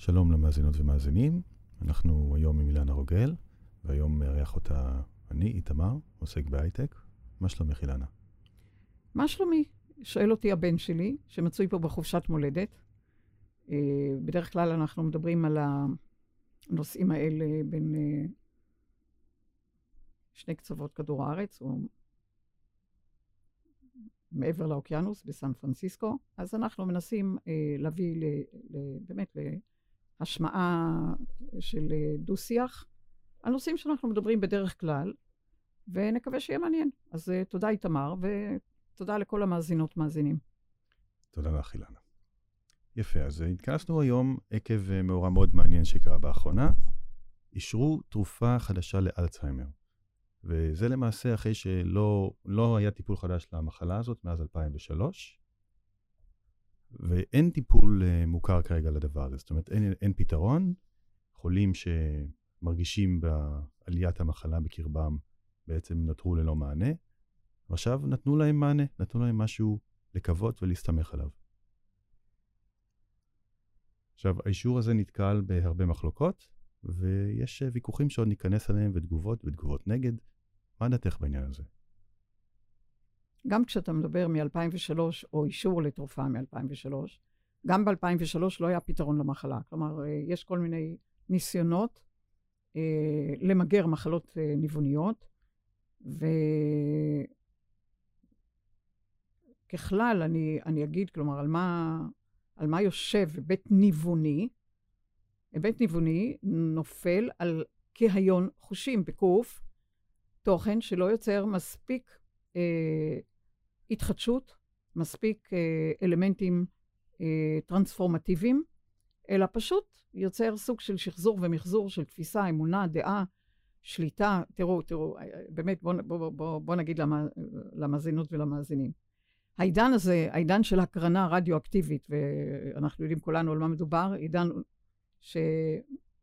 שלום למאזינות ומאזינים, אנחנו היום עם אילנה רוגל, והיום מארח אותה אני, איתמר, עוסק בהייטק. מה שלומך אילנה? מה שלומי? שואל אותי הבן שלי, שמצוי פה בחופשת מולדת. בדרך כלל אנחנו מדברים על הנושאים האלה בין שני קצוות כדור הארץ, או מעבר לאוקיינוס, בסן פרנסיסקו. אז אנחנו מנסים להביא באמת להשמעה של דו-שיח, על נושאים שאנחנו מדברים בדרך כלל, ונקווה שיהיה מעניין. אז תודה איתמר, ותודה לכל המאזינות מאזינים. תודה לך אילנה. יפה, אז התכנסנו היום עקב מאורע מאוד מעניין שקרה באחרונה. אישרו תרופה חדשה לאלצהיימר. וזה למעשה אחרי שלא היה טיפול חדש למחלה הזאת מאז 2003, ואין טיפול מוכר כרגע לדבר הזה. זאת אומרת, אין פתרון. חולים שמרגישים בעליית המחלה בקרבם בעצם נותרו ללא מענה. עכשיו נתנו להם מענה, נתנו להם משהו לקוות ולהסתמך עליו. עכשיו, האישור הזה נתקל בהרבה מחלוקות, ויש ויכוחים שעוד ניכנס עליהם ותגובות נגד. מה דעתך בעניין הזה? גם כשאתה מדבר מ-2003 או אישור לתרופה מ-2003, גם ב-2003 לא היה פתרון למחלה. כלומר, יש כל מיני ניסיונות למגר מחלות ניווניות, וככלל אני אגיד, כלומר, על מה יושב בית ניווני. היבט ניווני נופל על כהיון חושים בקוף, תוכן שלא יוצר מספיק התחדשות, מספיק אלמנטים טרנספורמטיביים, אלא פשוט יוצר סוג של שחזור ומחזור של תפיסה, אמונה, דעה, שליטה. תראו, באמת בוא נגיד למאזינות ולמאזינים. העידן הזה, העידן של הקרנה רדיואקטיבית, ואנחנו יודעים כולנו על מה מדובר, עידן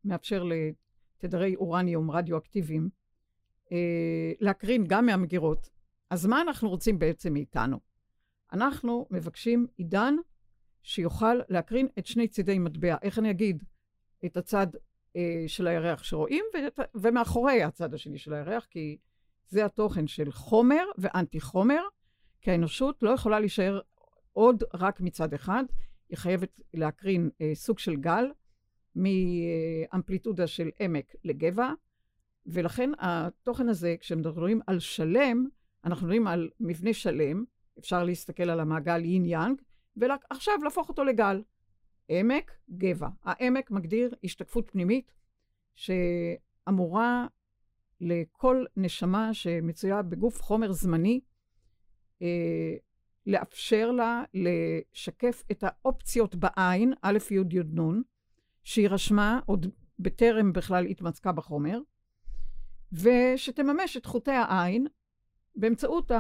שמאפשר לתדרי אורניום רדיואקטיביים להקרין גם מהמגירות. אז מה אנחנו רוצים בעצם מאיתנו? אנחנו מבקשים עידן שיוכל להקרין את שני צידי מטבע. איך אני אגיד? את הצד של הירח שרואים, ומאחורי הצד השני של הירח, כי זה התוכן של חומר ואנטי חומר, כי האנושות לא יכולה להישאר עוד רק מצד אחד, היא חייבת להקרין סוג של גל, מאמפליטודה של עמק לגבע, ולכן התוכן הזה, כשמדברים על שלם, אנחנו מדברים על מבנה שלם, אפשר להסתכל על המעגל יין יאנג, ועכשיו להפוך אותו לגל. עמק, גבע. העמק מגדיר השתקפות פנימית, שאמורה לכל נשמה שמצויה בגוף חומר זמני, לאפשר לה לשקף את האופציות בעין, א' י' י' נ', שהיא רשמה עוד בטרם בכלל התמצקה בחומר, ושתממש את חוטי העין באמצעות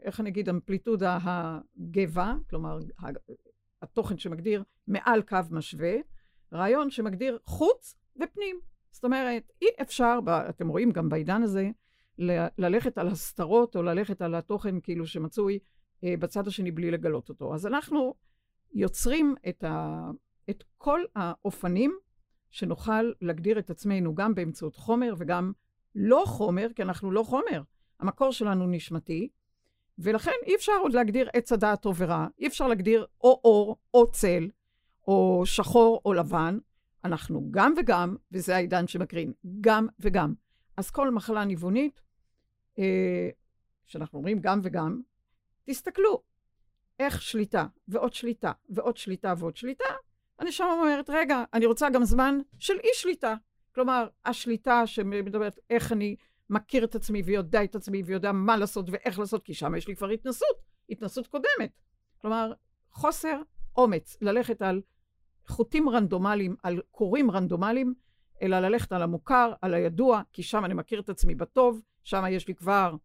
איך נגיד, אמפליטודה הגבע, כלומר התוכן שמגדיר מעל קו משווה, רעיון שמגדיר חוץ ופנים. זאת אומרת, אי אפשר, אתם רואים גם בעידן הזה, ללכת על הסתרות או ללכת על התוכן כאילו שמצוי בצד השני בלי לגלות אותו. אז אנחנו יוצרים את כל האופנים שנוכל להגדיר את עצמנו גם באמצעות חומר וגם לא חומר, כי אנחנו לא חומר. המקור שלנו נשמתי, ולכן אי אפשר עוד להגדיר את צדה טוב ורע, אי אפשר להגדיר או אור או צל, או שחור או לבן. אנחנו גם וגם, וזה העידן שמקרין, גם וגם. אז כל מחלה ניוונית, שאנחנו אומרים גם וגם, תסתכלו, איך שליטה ועוד שליטה ועוד שליטה ועוד שליטה, אני שם אומרת, רגע, אני רוצה גם זמן של אי שליטה. כלומר, השליטה שמדברת איך אני מכיר את עצמי ויודע את עצמי ויודע מה לעשות ואיך לעשות, כי שם יש לי כבר התנסות קודמת. כלומר, חוסר אומץ ללכת על חוטים רנדומליים, על קורים רנדומליים, אלא ללכת על המוכר, על הידוע, כי שם אני מכיר את עצמי בטוב, שם יש לי כבר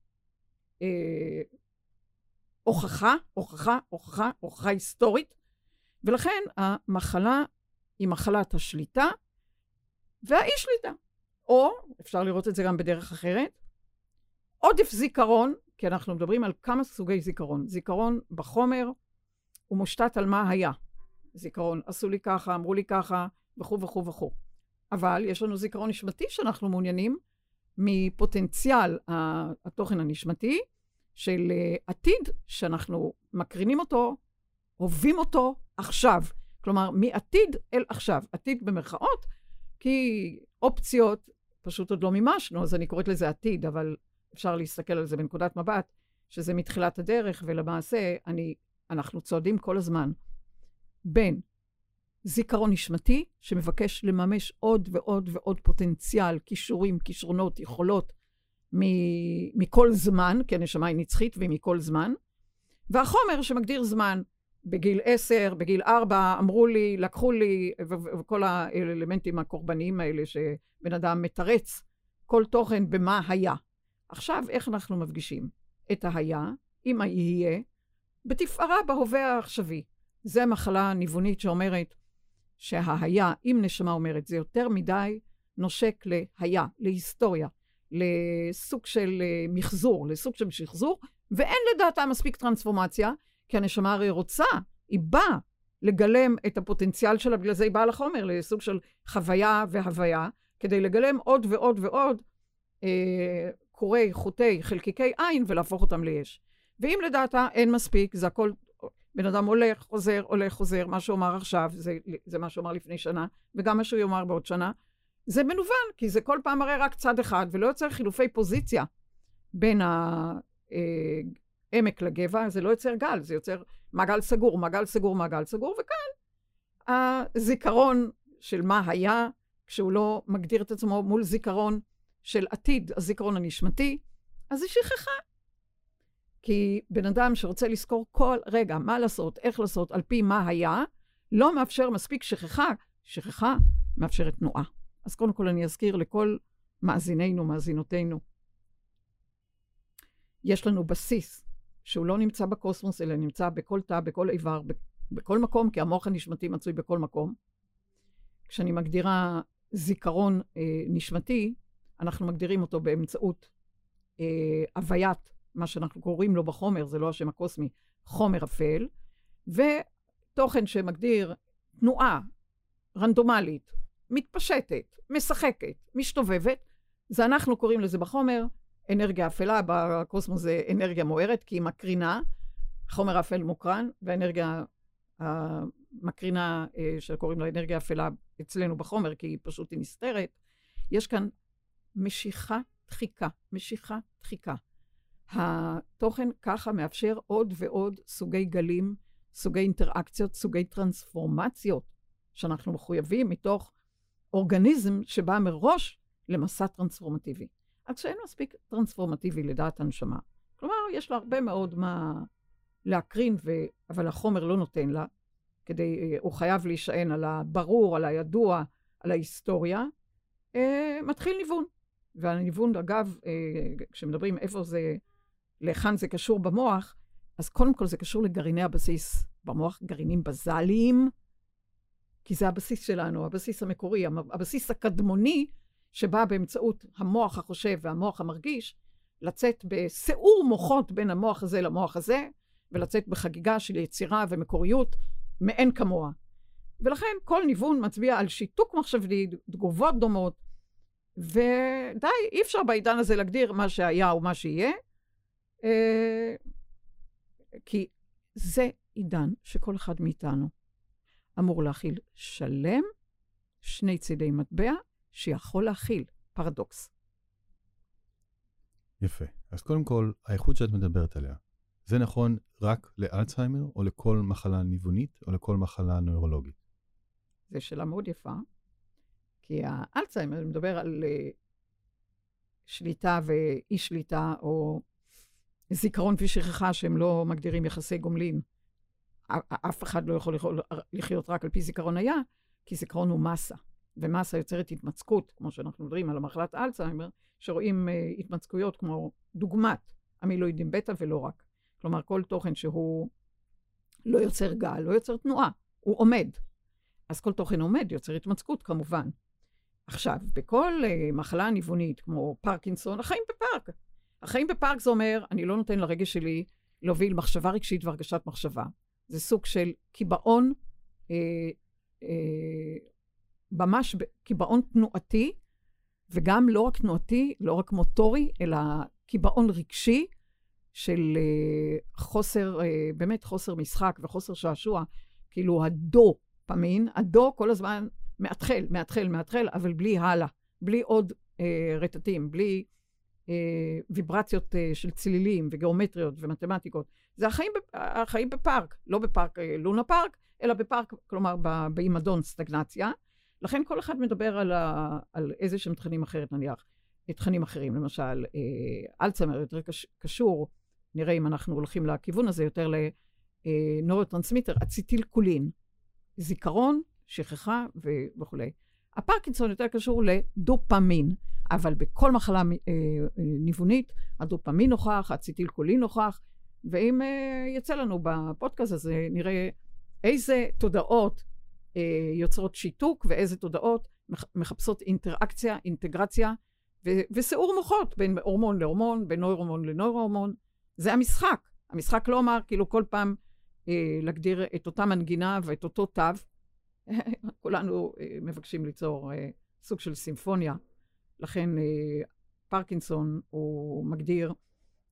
הוכחה היסטורית, ולכן המחלה היא מחלת השליטה והאי שליטה. או, אפשר לראות את זה גם בדרך אחרת, עודף זיכרון, כי אנחנו מדברים על כמה סוגי זיכרון. זיכרון בחומר הוא מושתת על מה היה. זיכרון, עשו לי ככה, אמרו לי ככה, וכו וכו וכו. אבל יש לנו זיכרון נשמתי שאנחנו מעוניינים מפוטנציאל התוכן הנשמתי של עתיד שאנחנו מקרינים אותו, הובים אותו עכשיו. כלומר, מעתיד אל עכשיו. עתיד במרכאות, כי אופציות פשוט עוד לא מימשנו, אז אני קוראת לזה עתיד, אבל אפשר להסתכל על זה בנקודת מבט, שזה מתחילת הדרך, ולמעשה אנחנו צועדים כל הזמן בין זיכרון נשמתי, שמבקש לממש עוד ועוד ועוד פוטנציאל, כישורים, כישרונות, יכולות, מכל זמן, כי הנשמה היא נצחית ומכל זמן, והחומר שמגדיר זמן, בגיל 10, בגיל 4, אמרו לי, לקחו לי, וכל האלמנטים הקורבניים האלה, שבן אדם מטרץ כל תוכן במה היה. עכשיו, איך אנחנו מפגישים את היה, אם יהיה, בתפארה בהווה העכשווי. זה מחלה ניוונית שאומרת שההיה, אם נשמה אומרת, זה יותר מדי נושק להיה, להיסטוריה, לסוג של מחזור, לסוג של שחזור, ואין לדעתה מספיק טרנספורמציה, כי הנשמה הרי רוצה, היא באה לגלם את הפוטנציאל שלה, בגלל זה היא באה לחומר, לסוג של חוויה והוויה, כדי לגלם עוד ועוד ועוד קורי, חוטי, חלקיקי עין, ולהפוך אותם ליש. ואם לדעתה אין מספיק, זה הכל, בן אדם הולך, חוזר, הולך, חוזר, מה שאומר עכשיו, זה מה שאומר לפני שנה, וגם מה שהוא יאמר בעוד שנה, זה מנוון, כי זה כל פעם הרי רק צד אחד, ולא יוצר חילופי פוזיציה בין העמק לגבע, זה לא יוצר גל, זה יוצר מעגל סגור, מעגל סגור, מעגל סגור, וכאן הזיכרון של מה היה, כשהוא לא מגדיר את עצמו מול זיכרון של עתיד, הזיכרון הנשמתי, אז היא שכחה. כי בן אדם שרוצה לזכור כל רגע מה לעשות, איך לעשות, על פי מה היה, לא מאפשר מספיק שכחה, שכחה מאפשרת תנועה. אז קודם כל אני אזכיר לכל מאזינינו, מאזינותינו, יש לנו בסיס שהוא לא נמצא בקוסמוס, אלא נמצא בכל תא, בכל איבר, בכל מקום, כי המוח הנשמתי מצוי בכל מקום. כשאני מגדירה זיכרון נשמתי, אנחנו מגדירים אותו באמצעות הוויית, מה שאנחנו קוראים לו בחומר, זה לא השם הקוסמי, חומר אפל, ותוכן שמגדיר תנועה רנדומלית, מתפשטת, משחקת, משתובבת, זה אנחנו קוראים לזה בחומר, אנרגיה אפלה, בקוסמוס זה אנרגיה מוארת, כי היא מקרינה, החומר האפל מוקרן, והאנרגיה המקרינה שקוראים לה אנרגיה אפלה אצלנו בחומר, כי היא פשוט נסתרת, יש כאן משיכה, דחיקה, משיכה, דחיקה. התוכן ככה מאפשר עוד ועוד סוגי גלים, סוגי אינטראקציות, סוגי טרנספורמציות, שאנחנו מחויבים מתוך אורגניזם שבא מראש למסע טרנספורמטיבי. עד שאין מספיק טרנספורמטיבי לדעת הנשמה. כלומר, יש לה הרבה מאוד מה להקרין, אבל החומר לא נותן לה, הוא חייב להישען על הברור, על הידוע, על ההיסטוריה, מתחיל ניוון. והניוון, אגב, כשמדברים איפה זה, לכאן זה קשור במוח, אז קודם כל זה קשור לגרעיני הבסיס במוח, גרעינים בזליים, כי זה הבסיס שלנו, הבסיס המקורי, הבסיס הקדמוני, שבא באמצעות המוח החושב והמוח המרגיש, לצאת בסיעור מוחות בין המוח הזה למוח הזה, ולצאת בחגיגה של יצירה ומקוריות מעין כמוה. ולכן כל ניוון מצביע על שיתוק מחשבתי, תגובות דומות, ודי, אי אפשר בעידן הזה להגדיר מה שהיה או מה שיהיה, כי זה עידן שכל אחד מאיתנו אמור להכיל שלם, שני צידי מטבע, שיכול להכיל פרדוקס. יפה. אז קודם כל, האיכות שאת מדברת עליה, זה נכון רק לאלצהיימר, או לכל מחלה ניוונית, או לכל מחלה נוירולוגית? זה שאלה מאוד יפה, כי האלצהיימר מדבר על שליטה ואי שליטה, או זיכרון ושכחה שהם לא מגדירים יחסי גומלין. אף אחד לא יכול לחיות רק על פי זיכרון היה, כי זיכרון הוא מסה. ומסה יוצרת התמצקות, כמו שאנחנו מדברים על המחלת אלצהיימר, שרואים התמצקויות כמו דוגמת אמילואידים בטא ולא רק. כלומר, כל תוכן שהוא לא יוצר גל, לא יוצר תנועה, הוא עומד. אז כל תוכן עומד, יוצר התמצקות כמובן. עכשיו, בכל מחלה ניוונית, כמו פרקינסון, החיים בפארק. החיים בפארק זה אומר, אני לא נותן לרגש שלי להוביל מחשבה רגשית והרגשת מחשבה. זה סוג של קיבעון ממש קיבעון תנועתי, וגם לא רק תנועתי, לא רק מוטורי, אלא קיבעון רגשי של חוסר, באמת חוסר משחק וחוסר שעשוע, כאילו הדו פמין, הדו כל הזמן מאתחל, מאתחל, מאתחל, אבל בלי הלאה, בלי עוד רטטים, בלי ויברציות של צלילים וגיאומטריות ומתמטיקות. זה החיים בפארק, לא בפארק לונה פארק, אלא בפארק, כלומר באימדון סטגנציה. לכן כל אחד מדבר על איזה שהם תכנים אחרת, נניח, תכנים אחרים, למשל, אלצהיימר יותר קשור, נראה אם אנחנו הולכים לכיוון הזה, יותר לנורוטרנסמיטר, אצטילקולין, זיכרון, שכחה וכו'. הפרקינסון יותר קשור לדופמין, אבל בכל מחלה ניוונית, הדופמין נוכח, האצטילקולין נוכח, ואם יצא לנו בפודקאסט הזה, נראה איזה תודעות יוצרות שיתוק, ואיזה תודעות מחפשות אינטראקציה, אינטגרציה, וסיעור מוחות בין הורמון להורמון, בין נוירומון לנוירומון. זה המשחק. המשחק לא אמר, כאילו כל פעם להגדיר את אותה מנגינה ואת אותו תו. כולנו מבקשים ליצור סוג של סימפוניה. לכן פרקינסון הוא מגדיר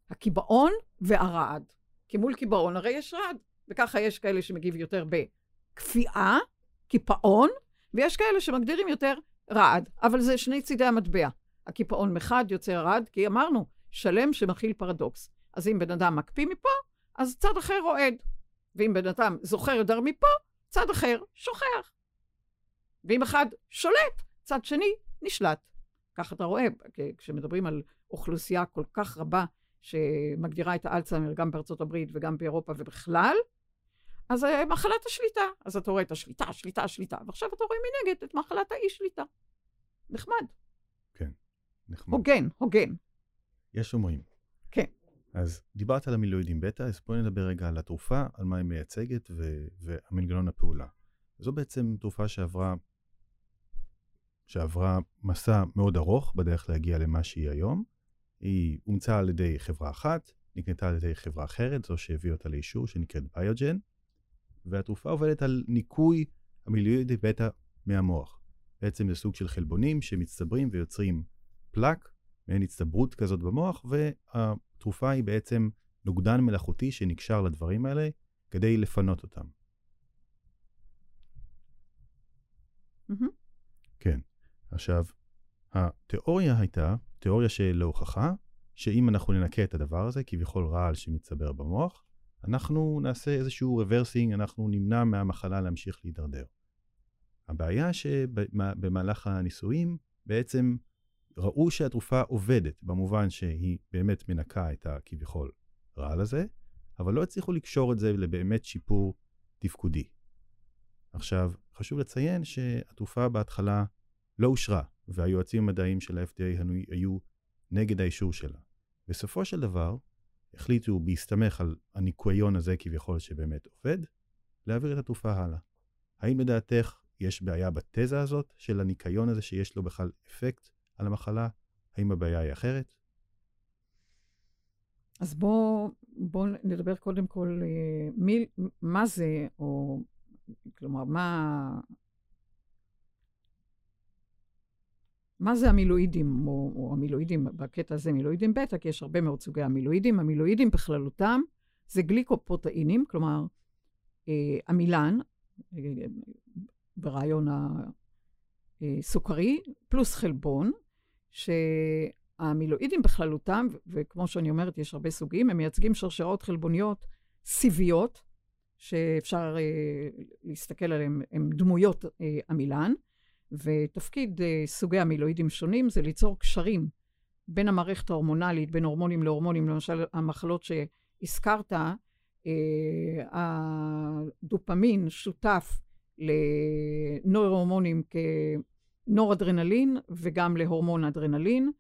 הקיבעון והרעד. כי מול קיבעון הרי יש רעד, וככה יש כאלה שמגיב יותר בכפייה, קיפאון, ויש כאלה שמגדירים יותר רעד, אבל זה שני צידי המטבע. הקיפאון מחד יוצא רעד, כי אמרנו, שלם שמכיל פרדוקס. אז אם בן אדם מקפיא מפה, אז צד אחר רועד. ואם בן אדם זוכר יותר מפה, צד אחר שוכח. ואם אחד שולט, צד שני נשלט. כך אתה רואה, כשמדברים על אוכלוסייה כל כך רבה, שמגדירה את האלצהיימר גם בארצות הברית וגם באירופה ובכלל, אז מחלת השליטה. אז אתה רואה את השליטה, השליטה, השליטה, ועכשיו אתה רואה מנגד את מחלת האי-שליטה. נחמד. כן, נחמד. הוגן, הוגן. יש אומרים. כן. אז דיברת על המילואידים בטא, אז בואי נדבר רגע על התרופה, על מה היא מייצגת והמנגנון הפעולה. זו בעצם תרופה שעברה מסע מאוד ארוך בדרך להגיע למה שהיא היום. היא הומצאה על ידי חברה אחת, נקנתה על ידי חברה אחרת, זו שהביא אותה לאישור, שנקראת ביוג'ן, והתרופה עובדת על ניקוי המילואידי בטא מהמוח. בעצם זה סוג של חלבונים שמצטברים ויוצרים פלק, מעין הצטברות כזאת במוח, והתרופה היא בעצם נוגדן מלאכותי שנקשר לדברים האלה כדי לפנות אותם. כן. עכשיו, התיאוריה הייתה, תיאוריה שלא הוכחה, שאם אנחנו ננקה את הדבר הזה, כביכול רעל שמצטבר במוח, אנחנו נעשה איזשהו רוורסינג, אנחנו נמנע מהמחלה להמשיך להידרדר. הבעיה שבמהלך הניסויים בעצם ראו שהתרופה עובדת, במובן שהיא באמת מנקה את הכביכול רעל הזה, אבל לא הצליחו לקשור את זה לבאמת שיפור תפקודי. עכשיו, חשוב לציין שהתרופה בהתחלה לא אושרה, והיועצים המדעיים של ה-FDA היו נגד האישור שלה. בסופו של דבר, החליטו בהסתמך על הניקויון הזה כביכול שבאמת עובד, להעביר את התרופה הלאה. האם לדעתך יש בעיה בתזה הזאת של הניקיון הזה שיש לו בכלל אפקט על המחלה? האם הבעיה היא אחרת? אז בוא נדבר קודם כל מה זה, או כלומר מה זה המילואידים, או המילואידים, בקטע הזה מילואידים בטא, כי יש הרבה מאוד סוגי המילואידים. המילואידים בכללותם זה גליקופרוטאינים, כלומר עמילן, ברעיון הסוכרי, פלוס חלבון, שהמילואידים בכללותם, וכמו שאני אומרת, יש הרבה סוגים, הם מייצגים שרשרות חלבוניות סיביות, שאפשר להסתכל עליהם, הם דמויות עמילן, ותפקיד סוגי המילואידים שונים זה ליצור קשרים בין המערכת ההורמונלית, בין הורמונים להורמונים, למשל המחלות שהזכרת, הדופמין שותף לנוירומונים כנורדרנלין וגם להורמון אדרנלין,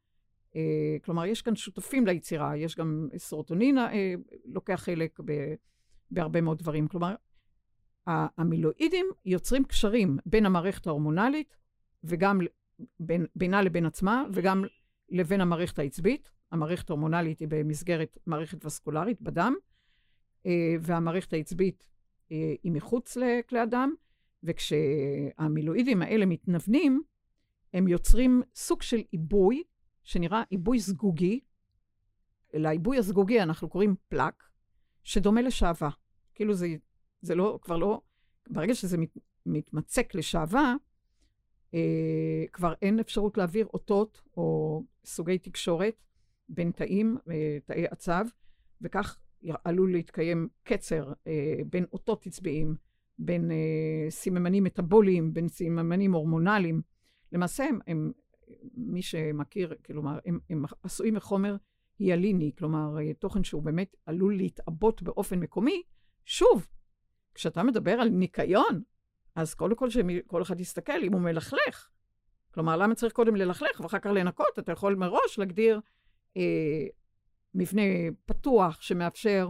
כלומר יש כאן שותפים ליצירה, יש גם סרוטונין לוקח חלק בהרבה מאוד דברים, כלומר המילואידים יוצרים קשרים בין המערכת ההורמונלית וגם בינה לבין עצמה וגם לבין המערכת העצבית. המערכת ההורמונלית היא במסגרת מערכת וסקולרית בדם, והמערכת העצבית היא מחוץ לכלי הדם, וכשהמילואידים האלה מתנבנים, הם יוצרים סוג של עיבוי, שנראה עיבוי סגוגי. לעיבוי הסגוגי אנחנו קוראים פלק, שדומה לשעבה. כאילו זה לא, כבר לא, ברגע שזה מתמצק לשעבה, כבר אין אפשרות להעביר אותות או סוגי תקשורת בין תאים, תאי עצב, וכך עלול להתקיים קצר בין אותות עצביים, בין סיממנים מטאבוליים, בין סיממנים הורמונליים. למעשה הם מי שמכיר, כלומר, הם עשויים מחומר היאליני, כלומר, תוכן שהוא באמת עלול להתאבות באופן מקומי. שוב, כשאתה מדבר על ניקיון, אז קודם כל שכל אחד יסתכל אם הוא מלכלך. כלומר, למה צריך קודם ללכלך ואחר כך לנקות? אתה יכול מראש להגדיר מבנה פתוח שמאפשר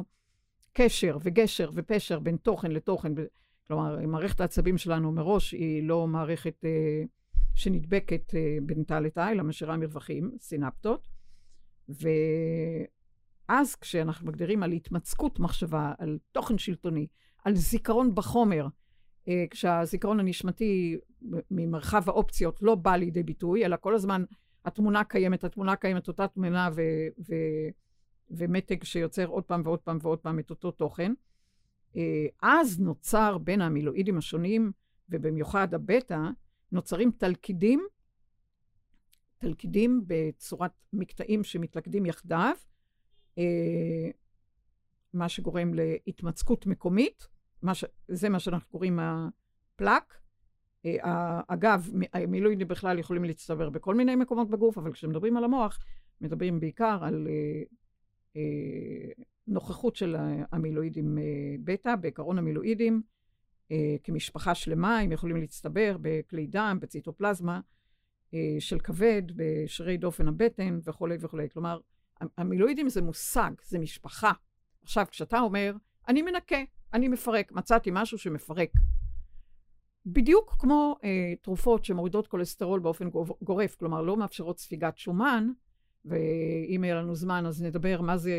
קשר וגשר ופשר בין תוכן לתוכן. כלומר, מערכת העצבים שלנו מראש היא לא מערכת שנדבקת בין תא לתא, אלא משאירה מרווחים, סינפטות. ואז כשאנחנו מגדירים על התמצקות מחשבה, על תוכן שלטוני, על זיכרון בחומר, כשהזיכרון הנשמתי ממרחב האופציות לא בא לידי ביטוי, אלא כל הזמן התמונה קיימת, אותה תמונה ומתג שיוצר עוד פעם ועוד פעם ועוד פעם את אותו תוכן. אז נוצר בין המילואידים השונים, ובמיוחד הבטא, נוצרים תלכידים בצורת מקטעים שמתלכדים יחדיו, מה שגורם להתמצקות מקומית, זה מה שאנחנו קוראים הפלק. אגב, המילואידים בכלל יכולים להצטבר בכל מיני מקומות בגוף, אבל כשמדברים על המוח, מדברים בעיקר על נוכחות של המילואידים בטא, בעיקרון המילואידים, כמשפחה שלמה, הם יכולים להצטבר בכלי דם, בציטופלזמה של כבד, בשרי דופן הבטן וכולי וכולי. כלומר, המילואידים זה מושג, זה משפחה. עכשיו, כשאתה אומר, אני מנקה, אני מפרק, מצאתי משהו שמפרק. בדיוק כמו תרופות שמורידות קולסטרול באופן גורף, כלומר, לא מאפשרות ספיגת שומן, ואם יהיה לנו זמן, אז נדבר מה זה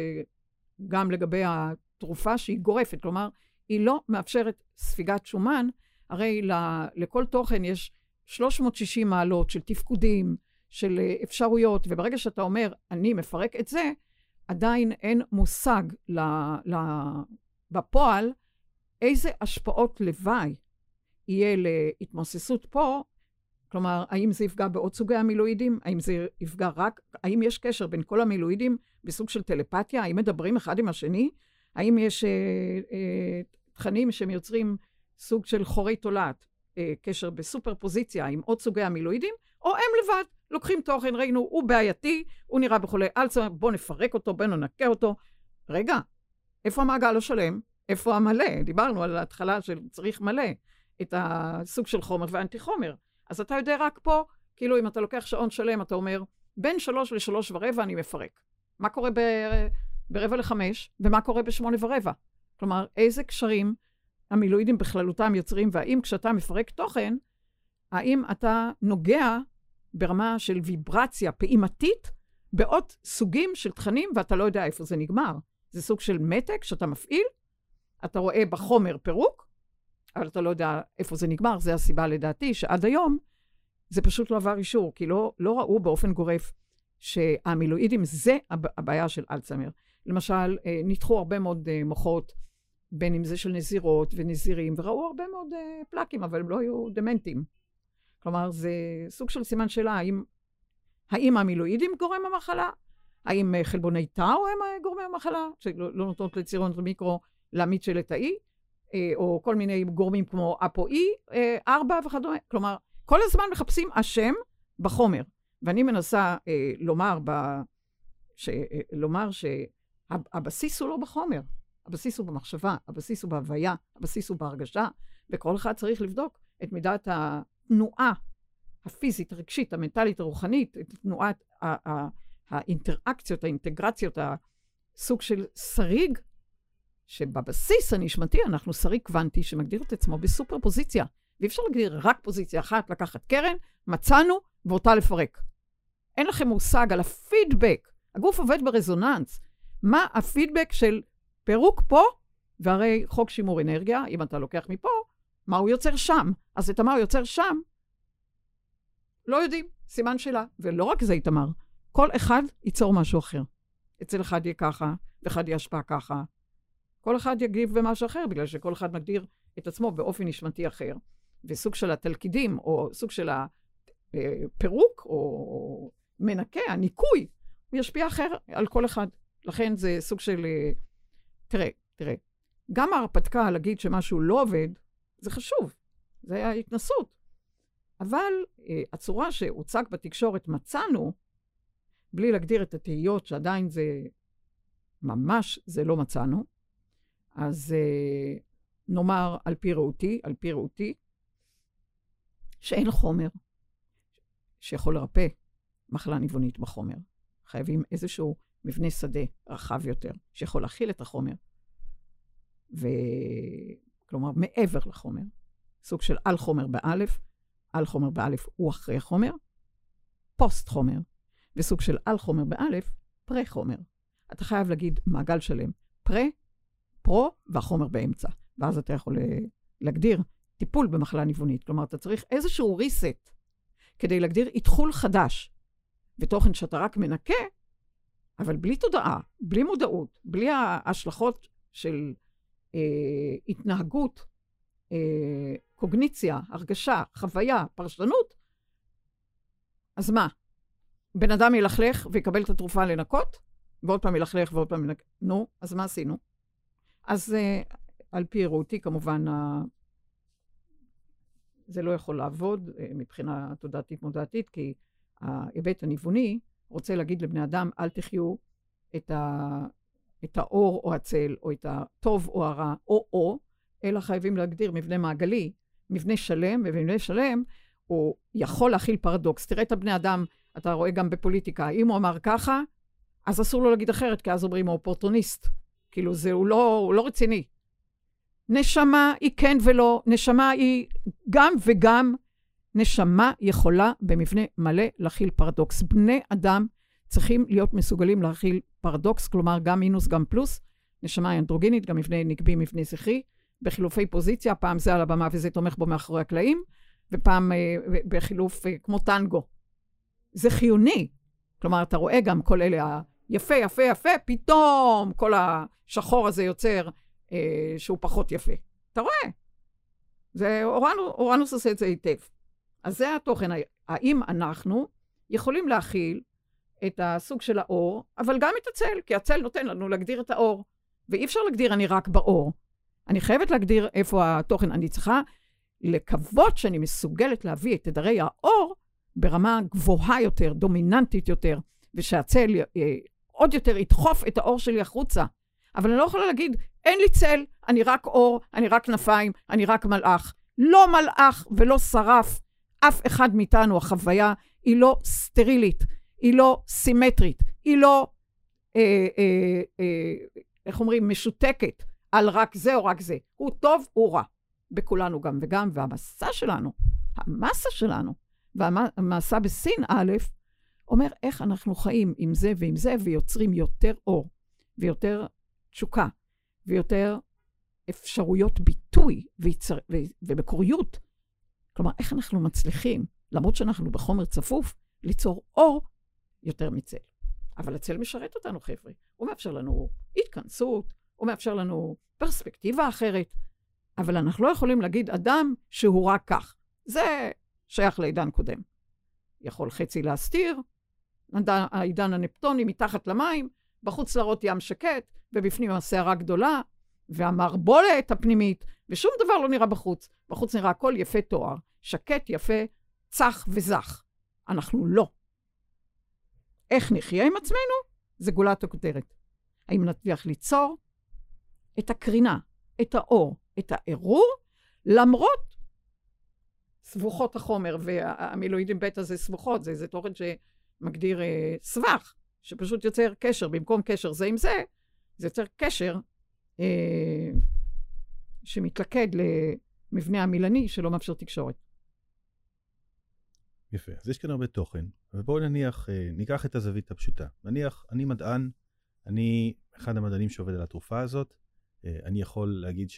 גם לגבי התרופה שהיא גורפת, כלומר, היא לא מאפשרת ספיגת שומן, הרי לכל תוכן יש 360 מעלות של תפקודים, של אפשרויות, וברגע שאתה אומר, אני מפרק את זה, עדיין אין מושג בפועל, איזה השפעות לוואי יהיה להתמוססות פה, כלומר, האם זה יפגע בעוד סוגי המילואידים? האם יש קשר בין כל המילואידים בסוג של טלפתיה? האם מדברים אחד עם השני? האם יש תכנים שמיוצרים סוג של חורי תולעת, קשר בסופר פוזיציה עם עוד סוגי המילואידים, או הם לבד לוקחים תוכן, ראינו, הוא בעייתי, הוא נראה בחולי אלצהיימר, בוא נפרק אותו, בוא ננקה אותו. רגע, איפה המעגל השלם? איפה המלא? דיברנו על ההתחלה של צריך מלא את הסוג של חומר ואנטי חומר. אז אתה יודע רק פה, כאילו אם אתה לוקח שעון שלם, אתה אומר, בין 3 ל-3.15 אני מפרק. מה קורה ב4:45, ומה קורה ב8:15? כלומר, איזה קשרים המילואידים בכללותם יוצרים, והאם כשאתה מפרק תוכן, האם אתה נוגע ברמה של ויברציה פעימתית, בעוד סוגים של תכנים, ואתה לא יודע איפה זה נגמר. זה סוג של מתק שאתה מפעיל, אתה רואה בחומר פירוק, אבל אתה לא יודע איפה זה נגמר. זה הסיבה לדעתי שעד היום זה פשוט לא עבר אישור, כי לא ראו באופן גורף שהמילואידים זה הבעיה של אלצהיימר. למשל, ניתחו הרבה מאוד מוחות, בין אם זה של נזירות ונזירים, וראו הרבה מאוד פלקים, אבל הם לא היו דמנטים. כלומר, זה סוג של סימן שאלה, האם המילואידים גורם המחלה? האם חלבוני טאו הם גורמי המחלה? שלא נותנות לצירון מיקרו להמיד של תאי, או כל מיני גורמים כמו אפו-E4 וכדומה. כלומר, כל הזמן מחפשים אשם בחומר. ואני מנסה לומר שהבסיס הוא לא בחומר. הבסיס הוא במחשבה, הבסיס הוא בהוויה, הבסיס הוא בהרגשה, וכל אחד צריך לבדוק את מידת התנועה הפיזית, הרגשית, המנטלית, הרוחנית, את תנועת האינטראקציות, האינטגרציות, הסוג של שריג, שבבסיס הנשמתי אנחנו שריג קוונטי שמגדיר את עצמו בסופר פוזיציה, ואי אפשר להגדיר רק פוזיציה אחת, לקחת קרן, מצאנו ואותה לפרק. אין לכם מושג על הפידבק, הגוף עובד ברזוננס, מה הפידבק של פירוק פה, והרי חוק שימור אנרגיה, אם אתה לוקח מפה, מה הוא יוצר שם? אז את מה הוא יוצר שם? לא יודעים, סימן שלה. ולא רק זה איתמר, כל אחד ייצור משהו אחר. אצל אחד יהיה ככה, ואחד יהיה השפעה ככה. כל אחד יגיב במשהו אחר, בגלל שכל אחד מגדיר את עצמו באופן נשמתי אחר. וסוג של התלכידים, או סוג של הפירוק, או מנקה, הניקוי, הוא ישפיע אחר על כל אחד. לכן זה סוג של... תראה, גם ההרפתקה להגיד שמשהו לא עובד, זה חשוב, זה ההתנסות. אבל הצורה שהוצג בתקשורת מצאנו, בלי להגדיר את התהיות שעדיין זה ממש, זה לא מצאנו, אז נאמר על פי ראותי, שאין חומר שיכול לרפא מחלה ניוונית בחומר. חייבים איזשהו מבנה שדה רחב יותר, שיכול להכיל את החומר, כלומר, מעבר לחומר, סוג של על חומר באלף, על חומר באלף הוא אחרי החומר, פוסט חומר, וסוג של על חומר באלף, פרה חומר. אתה חייב להגיד מעגל שלם, פרה, פרו, והחומר באמצע. ואז אתה יכול להגדיר טיפול במחלה ניוונית. כלומר, אתה צריך איזשהו ריסט, כדי להגדיר התחול חדש, ותוכן שאתה רק מנקה, אבל בלי תודעה, בלי מודעות, בלי ההשלכות של... התנהגות, קוגניציה, הרגשה, חוויה, פרשנות, אז מה? בן אדם ילכלך ויקבל את התרופה לנקות, ועוד פעם ילכלך ועוד פעם ינקות. נו, אז מה עשינו? אז על פי ראותי כמובן, זה לא יכול לעבוד מבחינה תודעתית מודעתית, כי ההיבט הניווני רוצה להגיד לבני אדם, אל תחיו את האור או הצל, או את הטוב או הרע, או, אלא חייבים להגדיר מבנה מעגלי, מבנה שלם, הוא יכול להכיל פרדוקס. תראה את הבני אדם, אתה רואה גם בפוליטיקה, אם הוא אמר ככה, אז אסור לו להגיד אחרת, כי אז אומרים הוא אופורטוניסט. כאילו זה, הוא לא רציני. נשמה היא כן ולא, נשמה היא גם וגם, נשמה יכולה במבנה מלא להכיל פרדוקס. בני אדם צריכים להיות מסוגלים להכיל פרדוקס, כלומר גם מינוס, גם פלוס, נשמה אנדרוגינית, גם מבנה נקבי, מבנה שכלי, בחילופי פוזיציה, פעם זה על הבמה וזה תומך בו מאחורי הקלעים, ופעם בחילוף כמו טנגו. זה חיוני. כלומר, אתה רואה גם כל אלה, יפה, יפה, יפה, פתאום כל השחור הזה יוצר שהוא פחות יפה. אתה רואה? זה אורנוס עושה את זה היטב. אז זה התוכן, האם אנחנו יכולים להכיל את הסוג של האור, אבל גם את הצל, כי הצל נותן לנו להגדיר את האור, ואי אפשר להגדיר אני רק באור. אני חייבת להגדיר איפה התוכן, אני צריכה לקוות שאני מסוגלת להביא את תדרי האור ברמה גבוהה יותר, דומיננטית יותר, ושהצל עוד יותר ידחוף את האור שלי החוצה. אבל אני לא יכולה להגיד, אין לי צל, אני רק אור, אני רק כנפיים, אני רק מלאך. לא מלאך ולא שרף, אף אחד מאיתנו, החוויה היא לא סטרילית. היא לא סימטרית, היא לא, איך אומרים, משותקת על רק זה או רק זה. הוא טוב, הוא רע. בכולנו גם וגם, והמסה שלנו, והמסה בסין א', אומר איך אנחנו חיים עם זה ועם זה, ויוצרים יותר אור, ויותר תשוקה, ויותר אפשרויות ביטוי, ובקוריות. כלומר, איך אנחנו מצליחים, למרות שאנחנו בחומר צפוף, ליצור אור, יותר מצל. אבל הצל משרת אותנו, חבר'ה. הוא מאפשר לנו התכנסות, הוא מאפשר לנו פרספקטיבה אחרת, אבל אנחנו לא יכולים להגיד אדם שהוא רק כך. זה שייך לעידן קודם. יכול חצי להסתיר, העידן הנפטוני מתחת למים, בחוץ לראות ים שקט, ובפנים הסערה גדולה, והמערבולת הפנימית, ושום דבר לא נראה בחוץ. בחוץ נראה הכל יפה תואר, שקט יפה, צח וזח. אנחנו לא. איך נחיה עם עצמנו? זה גולת הכותרת. האם נצליח ליצור את הקרינה, את האור, את העירור, למרות סבוכות החומר, והאמילואידים בטא זה סבוכות, זה תוכן שמגדיר סבך, שפשוט יוצר קשר, במקום קשר זה עם זה, זה יוצר קשר שמתלכד למבנה המילני שלא מאפשר תקשורת. יפה, אז יש כאן הרבה תוכן, ובואו נניח, ניקח את הזווית הפשוטה. נניח, אני מדען, אני אחד המדענים שעובד על התרופה הזאת, אני יכול להגיד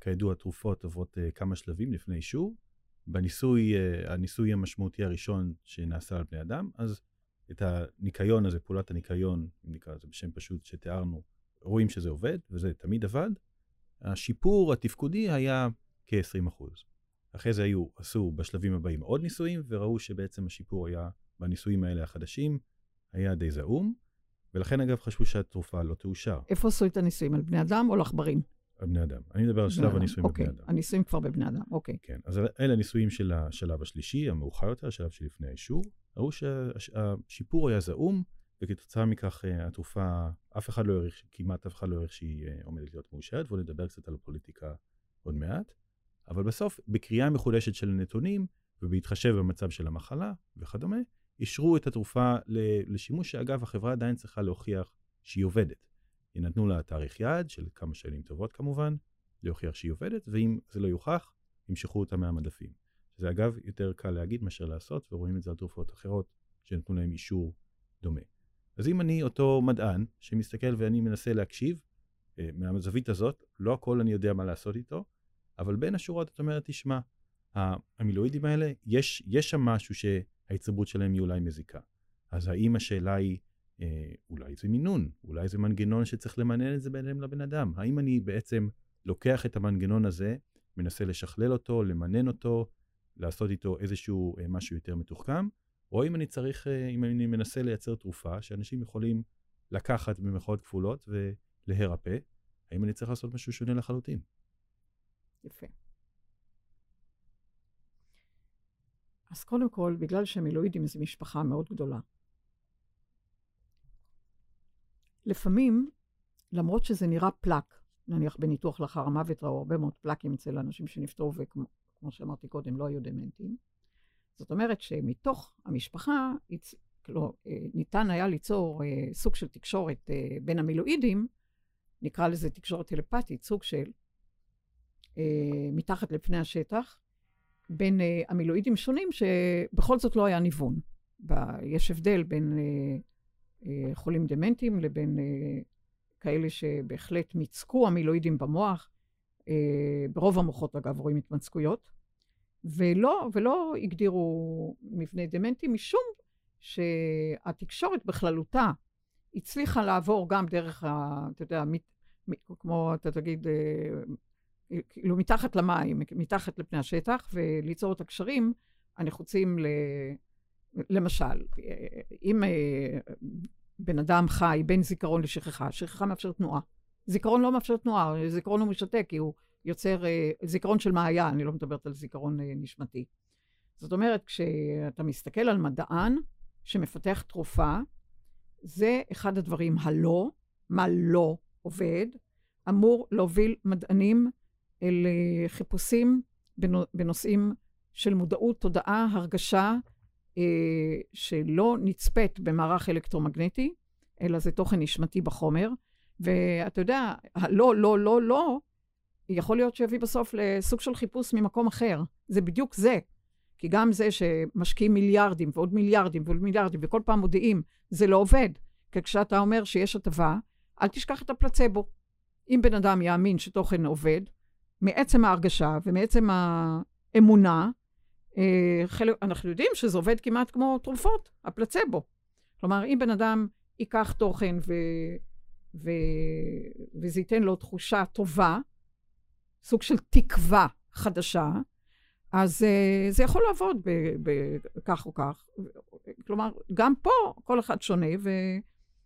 כידוע, תרופות עוברות כמה שלבים לפני אישור. בניסוי, הניסוי המשמעותי הראשון שנעשה על בני אדם, אז את הניקיון הזה, פעולת הניקיון, אם נקרא לזה בשם פשוט שתיארנו, רואים שזה עובד, וזה תמיד עבד. השיפור התפקודי היה כ-20%. אחרי זה עשו בשלבים הבאים עוד ניסויים, וראו שבעצם השיפור היה, בניסויים האלה החדשים, היה די זעום, ולכן אגב חשבו שהתרופה לא תאושר. איפה עשו את הניסויים? על בני אדם או לחברים? על בני אדם. אני מדבר על שלב הניסויים בבני אדם. הניסויים כבר בבני אדם, אוקיי. כן, אז אלה הניסויים של השלב השלישי, המאוחר יותר, השלב שלפני האישור. ראו שהשיפור היה זעום, וכתוצאה מכך התרופה, כמעט אף אחד לא העריך שהיא עומדת להיות מאושרת, ועוד נדבר קצת על הפוליטיקה עוד מעט. אבל בסוף, בקריאה מחודשת של הנתונים, ובהתחשב במצב של המחלה וכדומה, אישרו את התרופה לשימוש, שאגב, החברה עדיין צריכה להוכיח שהיא עובדת. היא נתנו לה תאריך יעד של כמה שנים טובות כמובן, להוכיח שהיא עובדת, ואם זה לא יוכח, ימשכו אותה מהמדפים. שזה אגב יותר קל להגיד מאשר לעשות, ורואים את זה על תרופות אחרות שנתנו להם אישור דומה. אז אם אני אותו מדען שמסתכל ואני מנסה להקשיב, מהזווית הזאת, לא הכל אני יודע מה לעשות איתו, אבל בין השורות את אומרת, תשמע, האמילואידים האלה, יש שם משהו שההצטברות שלהם היא אולי מזיקה. אז האם השאלה היא, אולי זה מינון, אולי זה מנגנון שצריך למנהל את זה ביניהם לבן אדם. האם אני בעצם לוקח את המנגנון הזה, מנסה לשכלל אותו, למנן אותו, לעשות איתו איזשהו משהו יותר מתוחכם, או אם אני צריך, אם אני מנסה לייצר תרופה שאנשים יכולים לקחת במחאות כפולות ולהירפא, האם אני צריך לעשות משהו שונה לחלוטין? יפה. אז קודם כל, בגלל שהמילואידים זה משפחה מאוד גדולה, לפעמים, למרות שזה נראה פלק, נניח בניתוח לאחר המוות ראו הרבה מאוד פלקים אצל אנשים שנפטרו, וכמו שאמרתי קודם, לא היו דמנטים. זאת אומרת שמתוך המשפחה, ניתן היה ליצור סוג של תקשורת בין המילואידים, נקרא לזה תקשורת טלפתית, סוג של מתחת לפני השטח, בין המילואידים שונים, שבכל זאת לא היה ניוון. יש הבדל בין חולים דמנטים לבין כאלה שבהחלט מצקו המילואידים במוח, ברוב המוחות אגב רואים התמצקויות, ולא הגדירו מבנה דמנטי משום שהתקשורת בכללותה הצליחה לעבור גם דרך, אתה יודע, כמו אתה תגיד, כאילו מתחת למים, מתחת לפני השטח, וליצור את הקשרים הנחוצים למשל, אם בן אדם חי בין זיכרון לשכחה, שכחה מאפשר תנועה. זיכרון לא מאפשר תנועה, זיכרון הוא משתק, כי הוא יוצר זיכרון של מה היה, אני לא מדברת על זיכרון נשמתי. זאת אומרת, כשאתה מסתכל על מדען שמפתח תרופה, זה אחד הדברים הלא, מה לא עובד, אמור להוביל מדענים אל חיפושים בנושאים של מודעות, תודעה, הרגשה, שלא נצפת במערך אלקטרומגנטי, אלא זה תוכן נשמתי בחומר, ואתה יודע, לא, לא, לא, לא, יכול להיות שיביא בסוף לסוג של חיפוש ממקום אחר. זה בדיוק זה, כי גם זה שמשקיעים מיליארדים ועוד מיליארדים ועוד מיליארדים, וכל פעם מודיעים, זה לא עובד. כי כשאתה אומר שיש הטבה, אל תשכח את הפלצבו. אם בן אדם יאמין שתוכן עובד, מעצם ההרגשה ומעצם האמונה, אנחנו יודעים שזה עובד כמעט כמו תרופות, הפלצבו. כלומר, אם בן אדם ייקח תוכן וזה ייתן לו תחושה טובה, סוג של תקווה חדשה, אז זה יכול לעבוד בכך או כך. כלומר, גם פה כל אחד שונה,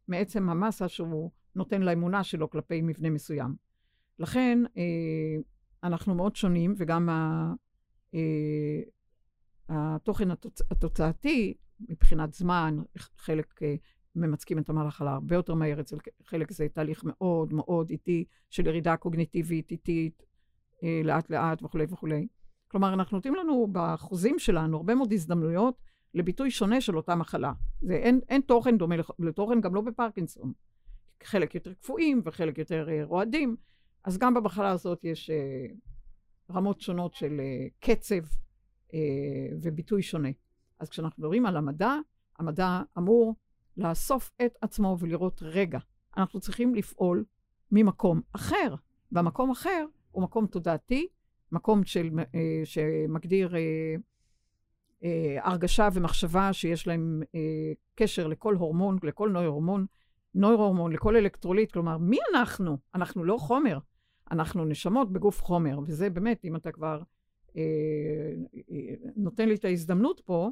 ומעצם המסה שהוא נותן לאמונה שלו כלפי מבנה מסוים. לכן, אנחנו מאוד שונים, וגם התוכן התוצאתי, מבחינת זמן, חלק ממצקים את המהלך הרבה יותר מהר, אצל חלק זה תהליך מאוד מאוד איטי, של ירידה קוגניטיבית איטית, לאט לאט וכו' וכו'. כלומר, אנחנו נותנים לנו בחוזים שלנו הרבה מאוד הזדמנויות לביטוי שונה של אותה מחלה. זה אין תוכן דומה לתוכן, גם לא בפרקינסון. חלק יותר קפואים וחלק יותר רועדים, אז גם במחלה הזאת יש רמות שונות של קצב, וביטוי שונה. אז כשאנחנו מדברים על המדע, המדע אמור לאסוף את עצמו ולראות רגע. אנחנו צריכים לפעול ממקום אחר, והמקום אחר הוא מקום תודעתי, מקום של, שמגדיר הרגשה ומחשבה שיש להם קשר לכל הורמון, לכל נוירהורמון, נוירהורמון, לכל אלקטרוליט, כלומר, מי אנחנו? אנחנו לא חומר, אנחנו נשמות בגוף חומר, וזה באמת, אם אתה כבר נותן לי את ההזדמנות פה,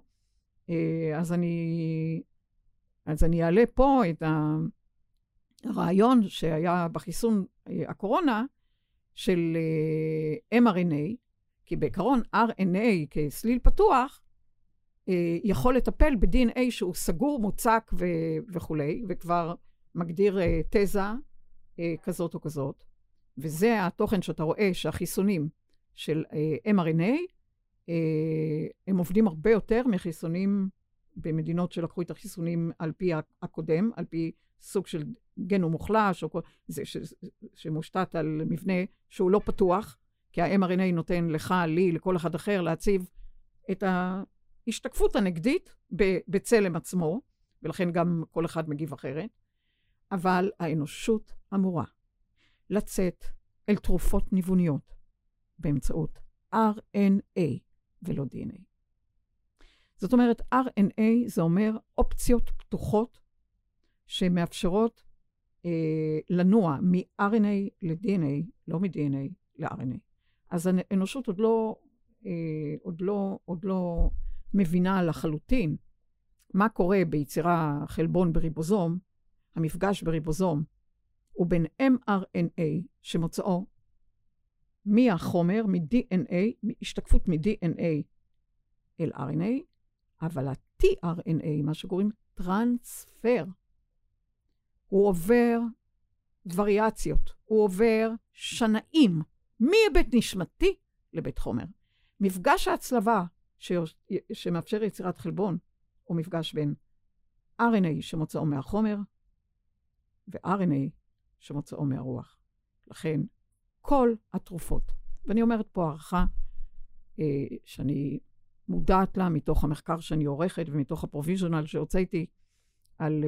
אז אני אעלה פה את הרעיון שהיה בחיסון הקורונה של mRNA, כי בעיקרון RNA כסליל פתוח יכול לטפל ב-DNA שהוא סגור, מוצק וכולי, וכבר מגדיר תזה כזאת או כזאת. וזה התוכן שאתה רואה שהחיסונים של mRNA, הם עובדים הרבה יותר מחיסונים במדינות שלקחו את החיסונים על פי הקודם, על פי סוג של גנום מוחלש, או זה שמושתת על מבנה שהוא לא פתוח, כי ה-mRNA נותן לך, לי, לכל אחד אחר, להציב את ההשתקפות הנגדית בצלם עצמו, ולכן גם כל אחד מגיב אחרת. אבל האנושות אמורה לצאת אל תרופות ניווניות באמצעות RNA ולא DNA. זאת אומרת, RNA זה אומר אופציות פתוחות שמאפשרות לנוע מ-RNA ל-DNA, לא מ-DNA ל-RNA. אז האנושות עוד לא מבינה לחלוטין מה קורה ביצירה חלבון בריבוזום, המפגש בריבוזום, ובין mRNA שמוצאו מהחומר, מ-DNA, השתקפות מ-DNA אל RNA, אבל ה-tRNA, מה שקוראים טרנספר, הוא עובר וריאציות, הוא עובר שנאים, מבית נשמתי לבית חומר. מפגש ההצלבה שמאפשר יצירת חלבון, הוא מפגש בין RNA שמוצאו מהחומר, ו-RNA שמוצאו מהרוח. לכן, כל התרופות, ואני אומרת פה הערכה שאני מודעת לה מתוך המחקר שאני עורכת ומתוך הפרוביז'ונל שהוצאתי על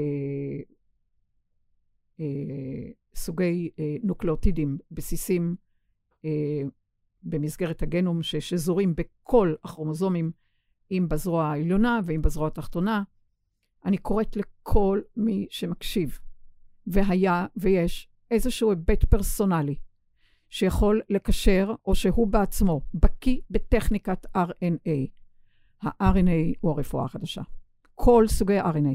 סוגי נוקלאוטידים בסיסים במסגרת הגנום שזורים בכל הכרומוזומים, אם בזרוע העליונה ואם בזרוע התחתונה. אני קוראת לכל מי שמקשיב והיה ויש איזשהו היבט פרסונלי שיכול לקשר, או שהוא בעצמו בקי בטכניקת RNA. ה-RNA הוא הרפואה החדשה. כל סוגי RNA.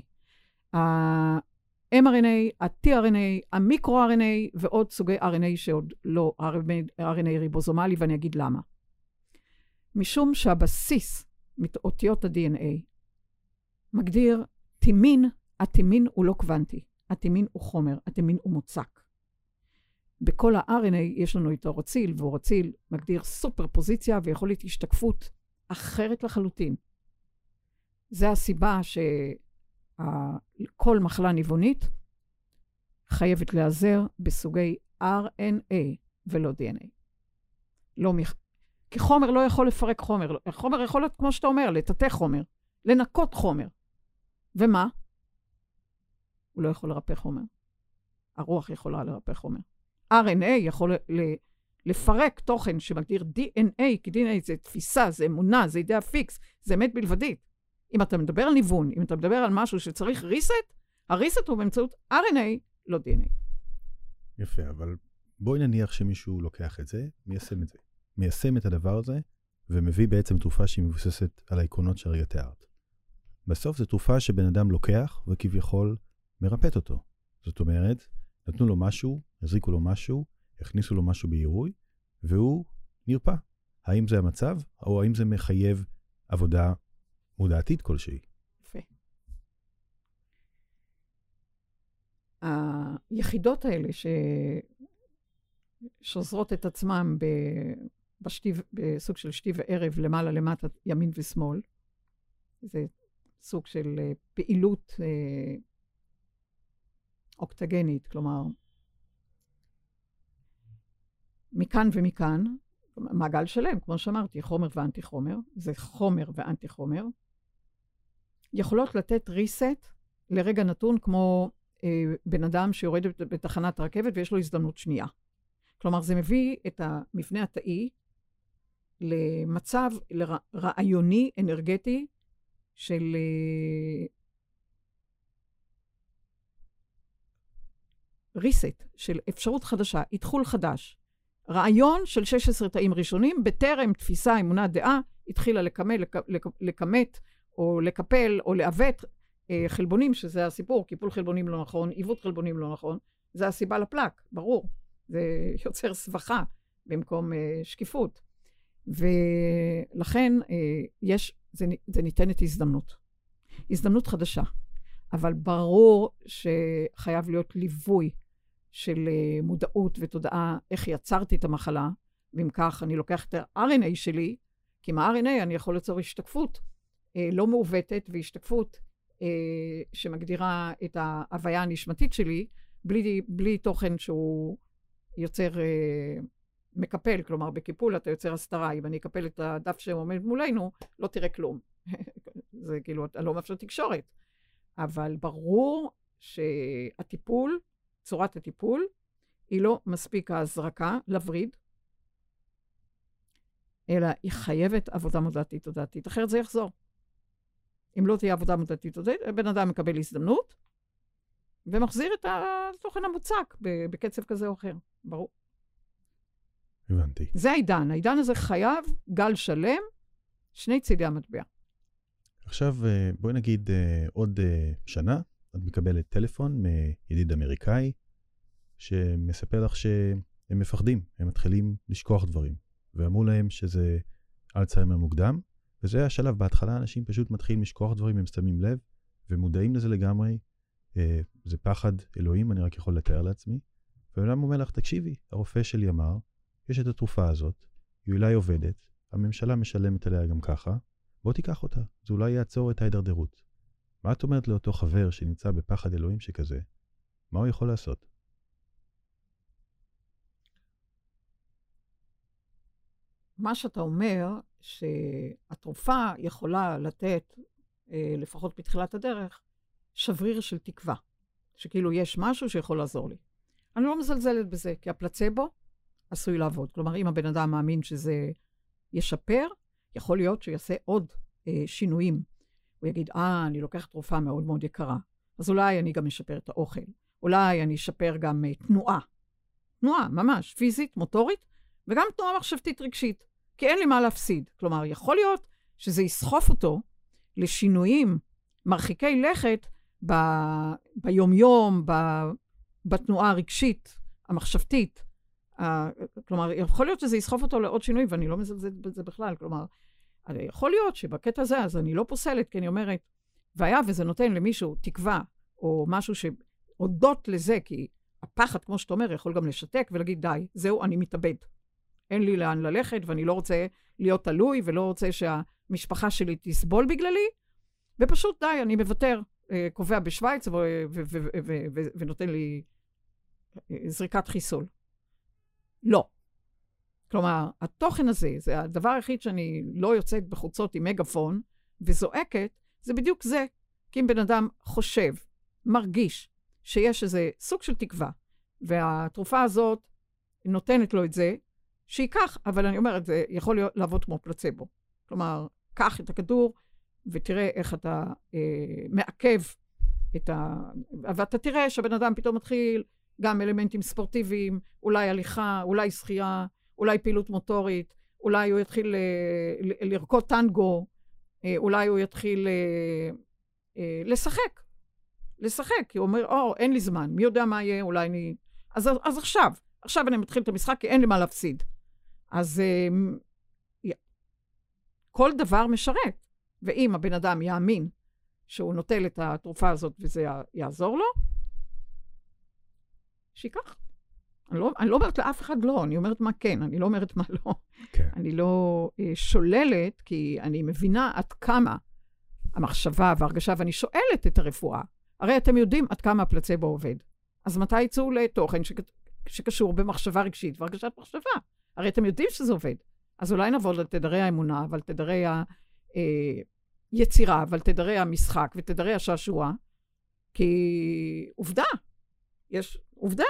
ה-mRNA, ה-tRNA, המיקרו-RNA, ועוד סוגי RNA שעוד לא, RNA ריבוזומלי, ואני אגיד למה. משום שהבסיס מאותיות ה-DNA מגדיר תימין, התימין הוא לא קוונטי, התימין הוא חומר, התימין הוא מוצק. בכל ה-RNA יש לנו את האורוציל, ואורוציל מגדיר סופר פוזיציה ויכול להיות השתקפות אחרת לחלוטין. זה הסיבה שכל מחלה ניוונית חייבת להיעזר בסוגי RNA ולא DNA. כי חומר לא יכול לפרק חומר. חומר יכול להיות, כמו שאתה אומר, לטאטא חומר, לנקות חומר. ומה? הוא לא יכול לרפא חומר. הרוח יכולה לרפא חומר. RNA יכול לפרק תוכן שמגדיר DNA, כי DNA זה תפיסה, זה אמונה, זה אידאה פיקס, זה אמת בלבדית. אם אתה מדבר על ניוון, אם אתה מדבר על משהו שצריך ריסט, הריסט הוא באמצעות RNA, לא DNA. יפה, אבל בואי נניח שמישהו לוקח את זה, מיישם את זה. מיישם את הדבר הזה, ומביא בעצם תרופה שהיא מבוססת על העקרונות שהרי תיארת. בסוף זו תרופה שבן אדם לוקח, וכביכול מרפאת אותו. זאת אומרת, נתנו לו משהו, הזריקו לו משהו, הכניסו לו משהו בעירוי, והוא נרפא. האם זה המצב, או האם זה מחייב עבודה מודעתית כלשהי? יפה. היחידות האלה ששוזרות את עצמם בסוג של שתי וערב, למעלה למטה, ימין ושמאל, זה סוג של פעילות אוקטגנית, כלומר, מכאן ומכאן, מעגל שלם, כמו שאמרתי, חומר ואנטי חומר, זה חומר ואנטי חומר, יכולות לתת ריסט לרגע נתון, כמו בן אדם שיורד בתחנת רכבת ויש לו הזדמנות שנייה. כלומר, זה מביא את המבנה התאי למצב רעיוני, אנרגטי, של ריסט, של אפשרות חדשה, התחול חדש. רעיון של 16 תאים ראשונים, בטרם תפיסה, אמונה, דעה, התחילה לקמת או לקפל או לעוות חלבונים, שזה הסיפור, קיפול חלבונים לא נכון, עיוות חלבונים לא נכון, זה הסיבה לפלק, ברור. זה יוצר סבכה במקום שקיפות. ולכן זה ניתנת הזדמנות. הזדמנות חדשה. אבל ברור שחייב להיות ליווי של מודעות ותודעה, איך יצרתי את המחלה, ואם כך אני לוקח את ה-RNA שלי, כי עם ה-RNA אני יכול ליצור השתקפות לא מעוותת, והשתקפות שמגדירה את ההוויה הנשמתית שלי, בלי תוכן שהוא יוצר מקפל, כלומר בקיפול אתה יוצר הסתרה, אם אני אקפל את הדף שעומד מולנו, לא תראה כלום. זה כאילו, אתה לא מאפשר תקשורת. אבל ברור שהטיפול, צורת הטיפול, היא לא מספיק ההזרקה לבריד, אלא היא חייבת עבודה מודעתית תודעתית, אחרת זה יחזור. אם לא תהיה עבודה מודעתית תודעתית, הבן אדם מקבל הזדמנות, ומחזיר את התוכן המוצק בקצב כזה או אחר, ברור. הבנתי. זה העידן, העידן הזה חייב גל שלם, שני צידי המטבע. עכשיו בואי נגיד עוד שנה, את מקבלת טלפון מידיד אמריקאי, שמספר לך שהם מפחדים, הם מתחילים לשכוח דברים, ואמרו להם שזה אלצהיימר מוקדם, וזה השלב, בהתחלה אנשים פשוט מתחילים לשכוח דברים, הם שמים לב, ומודעים לזה לגמרי, זה פחד אלוהים, אני רק יכול לתאר לעצמי, ואולם אומר לך, תקשיבי, הרופא שלי אמר, יש את התרופה הזאת, היא אולי עובדת, הממשלה משלמת עליה גם ככה, בוא תיקח אותה, זה אולי יעצור את ההידרדרות. מה את אומרת לאותו חבר שנמצא בפחד אלוהים שכזה? מה הוא יכול לעשות? מה שאתה אומר, שהתרופה יכולה לתת, לפחות בתחילת הדרך, שבריר של תקווה, שכאילו יש משהו שיכול לעזור לי. אני לא מזלזלת בזה, כי הפלצבו עשוי לעבוד. כלומר, אם הבן אדם מאמין שזה ישפר, יכול להיות שיעשה עוד שינויים. הוא יגיד, אני לוקח תרופה מאוד מאוד יקרה, אז אולי אני גם אשפר את האוכל, אולי אני אשפר גם תנועה. תנועה, ממש, פיזית, מוטורית, וגם תנועה מחשבתית רגשית, כי אין לי מה להפסיד. כלומר, יכול להיות שזה יסחוף אותו לשינויים מרחיקי לכת, ביומיום, בתנועה הרגשית, המחשבתית. כלומר, יכול להיות שזה יסחוף אותו לעוד שינוי, ואני לא מזלזלת בזה בכלל. כלומר, יכול להיות שבקטע הזה, אז אני לא פוסלת, כי אני אומרת, והיה וזה נותן למישהו תקווה, או משהו שהודות לזה, כי הפחד, כמו שאתה אומר, יכול גם לשתק ולהגיד, די, זהו, אני מתאבד. אין לי לאן ללכת, ואני לא רוצה להיות תלוי, ולא רוצה שהמשפחה שלי תסבול בגללי, ופשוט די, אני מוותר. קובע בשוויץ ונותן לי זריקת חיסול. לא. כלומר, התוכן הזה, זה הדבר היחיד שאני לא יוצאת בחוצות עם מגפון וזועקת, זה בדיוק זה. כי אם בן אדם חושב, מרגיש, שיש איזה סוג של תקווה, והתרופה הזאת נותנת לו את זה, שיקח, אבל אני אומרת, זה יכול לעבוד כמו פלצבו. כלומר, קח את הכדור, ותראה איך אתה מעכב את ה... ואתה תראה שהבן אדם פתאום מתחיל גם אלמנטים ספורטיביים, אולי הליכה, אולי שחייה, אולי פעילות מוטורית, אולי הוא יתחיל לרקוד טנגו, אולי הוא יתחיל לשחק. לשחק, כי הוא אומר, אין לי זמן, מי יודע מה יהיה, אולי אני... אז עכשיו אני מתחיל את המשחק, כי אין לי מה להפסיד. אז כל דבר משרת. ואם הבן אדם יאמין שהוא נוטל את התרופה הזאת וזה יעזור לו, שיקח. אני לא אומרת לאף אחד לא, אני אומרת מה כן, אני לא אומרת מה לא. כן. אני לא שוללת, כי אני מבינה עד כמה המחשבה והרגשה, ואני שואלת את הרפואה. הרי אתם יודעים עד כמה הפלצבו עובד. אז מתי יצאו לתוכן שקשור במחשבה רגשית והרגשת מחשבה? הרי אתם יודעים שזה עובד. אז אולי נעבור לתדרי האמונה, אבל תדרי ה... יצירה, אבל תדרי המשחק ותדרי השעשוע, כי עובדה,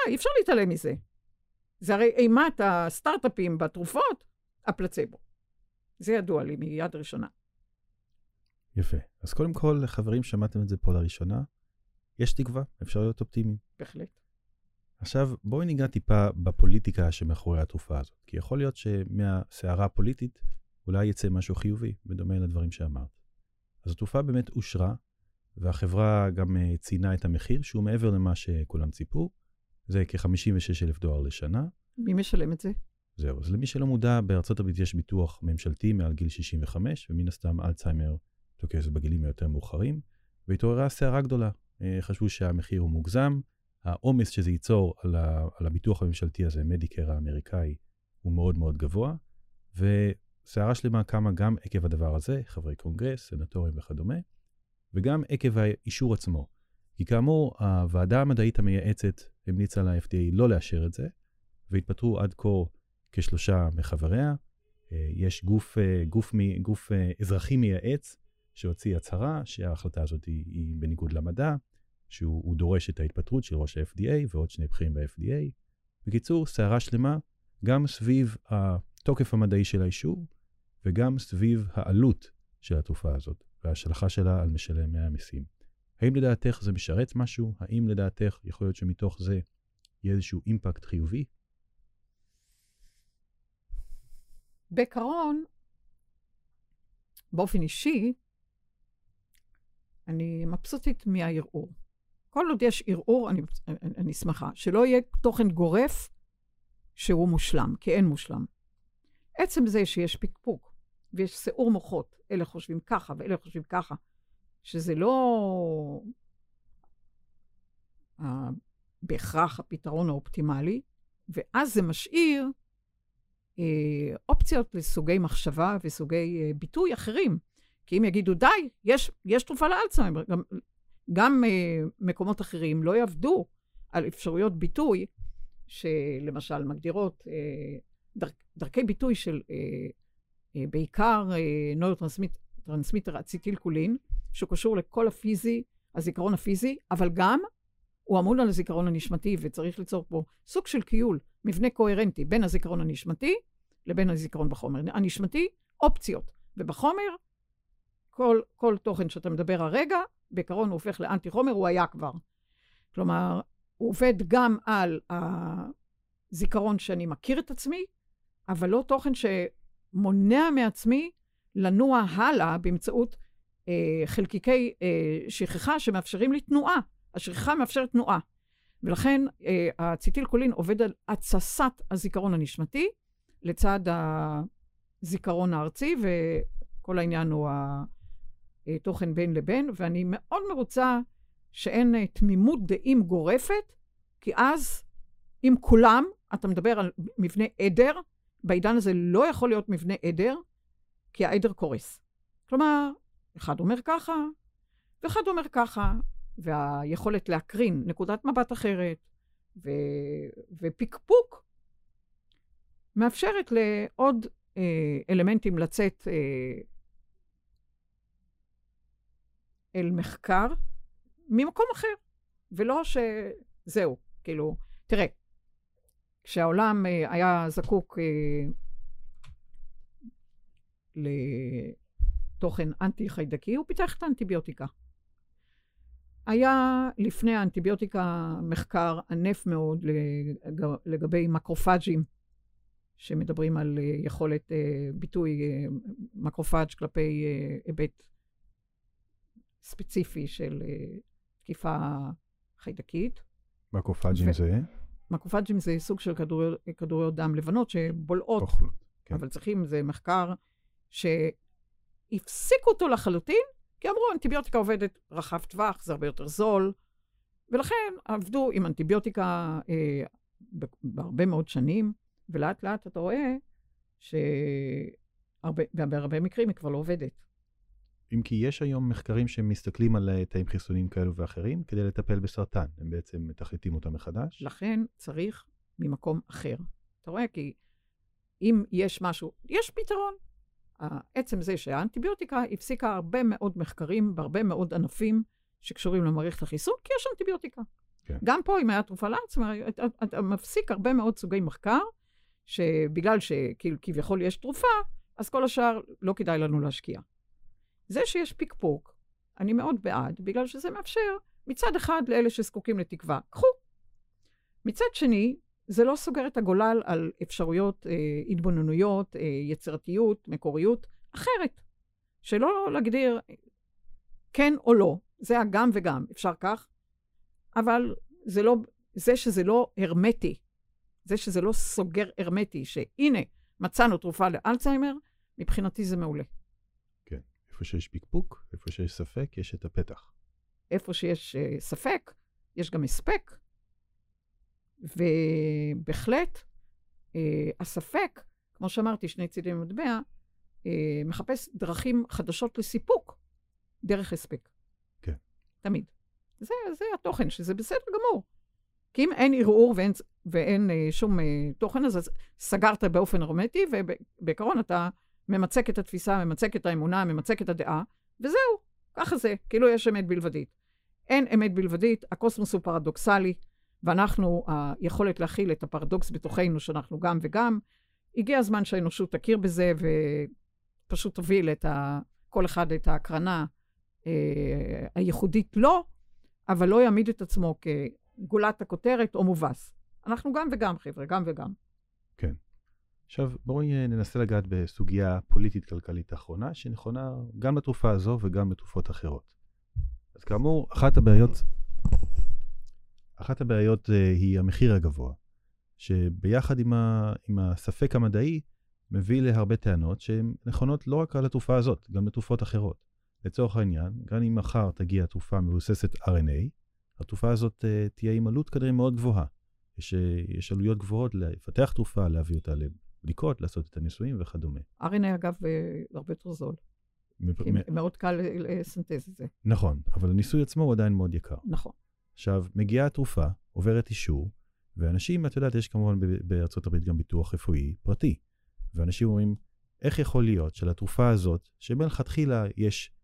אי אפשר להתעלם מזה. זה הרי אימת הסטארט-אפים בתרופות, הפלצבו. זה ידוע לי מיד ראשונה. יפה. אז קודם כל, חברים, שמעתם את זה פה לראשונה. יש תקווה, אפשר להיות אופטימיים. בהחלט. עכשיו, בואי ניגע טיפה בפוליטיקה שמאחורי התרופה הזאת. כי יכול להיות שמהסערה הפוליטית אולי יצא משהו חיובי, בדומה לדברים שאמרת. אז התרופה באמת אושרה, והחברה גם ציינה את המחיר, שהוא מעבר למה שכולם ציפו. זה כ-$56,000 לשנה. מי משלם את זה? זהו. אז למי שלא מודע, בארצות הברית יש ביטוח ממשלתי מעל גיל 65, ומן הסתם אלצהיימר תוקף בגילים היותר מאוחרים, והתעוררה סערה גדולה. חשבו שהמחיר הוא מוגזם, העומס שזה ייצור על הביטוח הממשלתי הזה, מדיקר האמריקאי, הוא מאוד מאוד גבוה, וסערה שלמה קמה גם עקב הדבר הזה, חברי קונגרס, סנטורים וכדומה, וגם עקב האישור עצמו. כי כאמור, הוועדה המדעית המייעצת המליצה ל-FDA לא לאשר את זה, והתפטרו עד כה כ3 מחבריה. יש גוף אזרחי מייעץ שהוציא הצהרה שההחלטה הזאת היא בניגוד למדע, שהוא דורש את ההתפטרות של ראש ה-FDA ועוד 2 בכירים ב-FDA. בקיצור, סערה שלמה גם סביב התוקף המדעי של האישור, וגם סביב העלות של התרופה הזאת, והשלכה שלה על משלמי המיסים. האם לדעתך זה משרת משהו? האם לדעתך יכול להיות שמתוך זה יהיה איזשהו אימפקט חיובי? בעיקרון, באופן אישי, אני מבסוטית מהערעור. כל עוד יש ערעור, אני שמחה, שלא יהיה תוכן גורף שהוא מושלם, כי אין מושלם. עצם זה שיש פיקפוק ויש סעור מוחות, אלה חושבים ככה ואלה חושבים ככה, שזה לא בהכרח הפתרון האופטימלי, ואז זה משאיר אופציות לסוגי מחשבה וסוגי ביטוי אחרים. כי אם יגידו, די, יש תרופה לאלצהיימר, גם מקומות אחרים לא יעבדו על אפשרויות ביטוי, שלמשל מגדירות דרכי ביטוי של בעיקר נוירוטרנסמיטר אצטילקולין, שהוא קשור לכל הפיזי, הזיכרון הפיזי, אבל גם הוא אמון על הזיכרון הנשמתי, וצריך ליצור פה סוג של קיול, מבנה קוהרנטי, בין הזיכרון הנשמתי לבין הזיכרון בחומר. הנשמתי, אופציות. ובחומר, כל תוכן שאתה מדבר הרגע, בעיקרון הוא הופך לאנטי חומר, הוא היה כבר. כלומר, הוא עובד גם על הזיכרון שאני מכיר את עצמי, אבל לא תוכן שמונע מעצמי לנוע הלאה באמצעות חלקיקי שכחה שמאפשרים לי תנועה. השכחה מאפשרת תנועה. ולכן האצטילקולין עובד על הצסת הזיכרון הנשמתי, לצד הזיכרון הארצי, וכל העניין הוא התוכן בין לבין, ואני מאוד מרוצה שאין תמימות דעים גורפת, כי אז אם כולם, אתה מדבר על מבנה עדר, בעידן הזה לא יכול להיות מבנה עדר, כי העדר קורס. כלומר, אחד אומר ככה, ואחד אומר ככה, והיכולת להקרין נקודת מבט אחרת, ופיקפוק, מאפשרת לעוד אלמנטים לצאת אל מחקר, ממקום אחר, ולא שזהו, כאילו, תראה, כשהעולם היה זקוק תוכן אנטי-חיידקי, הוא פיתח את האנטיביוטיקה. היה לפני האנטיביוטיקה מחקר ענף מאוד לגבי מקרופאג'ים, שמדברים על יכולת ביטוי מקרופאג' כלפי היבט ספציפי של תקיפה חיידקית. מקרופאג'ים זה? מקרופאג'ים זה סוג של כדוריות דם לבנות שבולעות, כן. אבל צריכים, זה מחקר הפסיקו אותו לחלוטין, כי אמרו, אנטיביוטיקה עובדת רחב טווח, זה הרבה יותר זול, ולכן עבדו עם אנטיביוטיקה בהרבה מאוד שנים, ולאט לאט אתה רואה שבהרבה מקרים היא כבר לא עובדת. אם כי יש היום מחקרים שמסתכלים על תאים חיסוניים כאלו ואחרים, כדי לטפל בסרטן, הם בעצם מתחליטים אותם מחדש. לכן צריך ממקום אחר. אתה רואה, כי אם יש משהו, יש פתרון. עצם זה שהאנטיביוטיקה הפסיקה הרבה מאוד מחקרים, בהרבה מאוד ענפים שקשורים למערכת החיסון, כי יש אנטיביוטיקה. גם פה, אם היה תרופה לעצמה, אתה מפסיק הרבה מאוד סוגי מחקר, שבגלל שכביכול יש תרופה, אז כל השאר לא כדאי לנו להשקיע. זה שיש פיקפוק, אני מאוד בעד, בגלל שזה מאפשר מצד אחד לאלה שזקוקים לתקווה, קחו. מצד שני, זה לא סוגר את הגולל על אפשרויות, התבוננויות, יצירתיות, מקוריות, אחרת. שלא להגדיר כן או לא, זה גם וגם, אפשר כך, אבל זה לא, זה שזה לא הרמטי, זה שזה לא סוגר הרמטי, שהנה מצאנו תרופה לאלצהיימר, מבחינתי זה מעולה. כן, איפה שיש פיקפוק, איפה שיש ספק, יש את הפתח. איפה שיש ספק, יש גם הספק, ובהחלט הספק, כמו שאמרתי, שני צידים מטבע, מחפש דרכים חדשות לסיפוק, דרך הספק. כן. תמיד. זה התוכן, שזה בסדר גמור. כי אם אין ערעור ואין שום תוכן, אז סגרת באופן הרמטי, ובעיקרון אתה ממצק את התפיסה, ממצק את האמונה, ממצק את הדעה, וזהו, ככה זה, כאילו יש אמת בלבדית. אין אמת בלבדית, הקוסמוס הוא פרדוקסלי, ואנחנו, היכולת להכיל את הפרדוקס בתוכנו, שאנחנו גם וגם, הגיע הזמן שהאנושות תכיר בזה, ופשוט תוביל את כל אחד את ההקרנה הייחודית לו, אבל לא יעמיד את עצמו כגולת הכותרת או מובס. אנחנו גם וגם, חבר'ה, גם וגם. כן. עכשיו, בואו ננסה לגעת בסוגיה פוליטית-כלכלית האחרונה, שנכונה גם לתרופה הזו וגם לתרופות אחרות. אז כאמור, אחת הבעיות היא המחיר הגבוה, שביחד עם הספק המדעי, מביא להרבה טענות שהן נכונות לא רק על התרופה הזאת, גם לתרופות אחרות. לצורך העניין, גם אם מחר תגיע תרופה מבוססת RNA, התרופה הזאת תהיה עם עלות כנראה מאוד גבוהה. יש עלויות גבוהות לפתח תרופה, להביא אותה לבדיקות, לעשות את הניסויים וכדומה. RNA אגב הרבה יותר זול. מאוד קל לסנטז את זה. נכון, אבל הניסוי עצמו הוא עדיין מאוד יקר. נכון. עכשיו, מגיעה התרופה, עוברת אישור, ואנשים, את יודעת, יש כמובן בארצות הברית גם ביטוח רפואי פרטי. ואנשים אומרים, איך יכול להיות של התרופה הזאת, שבלכתחילה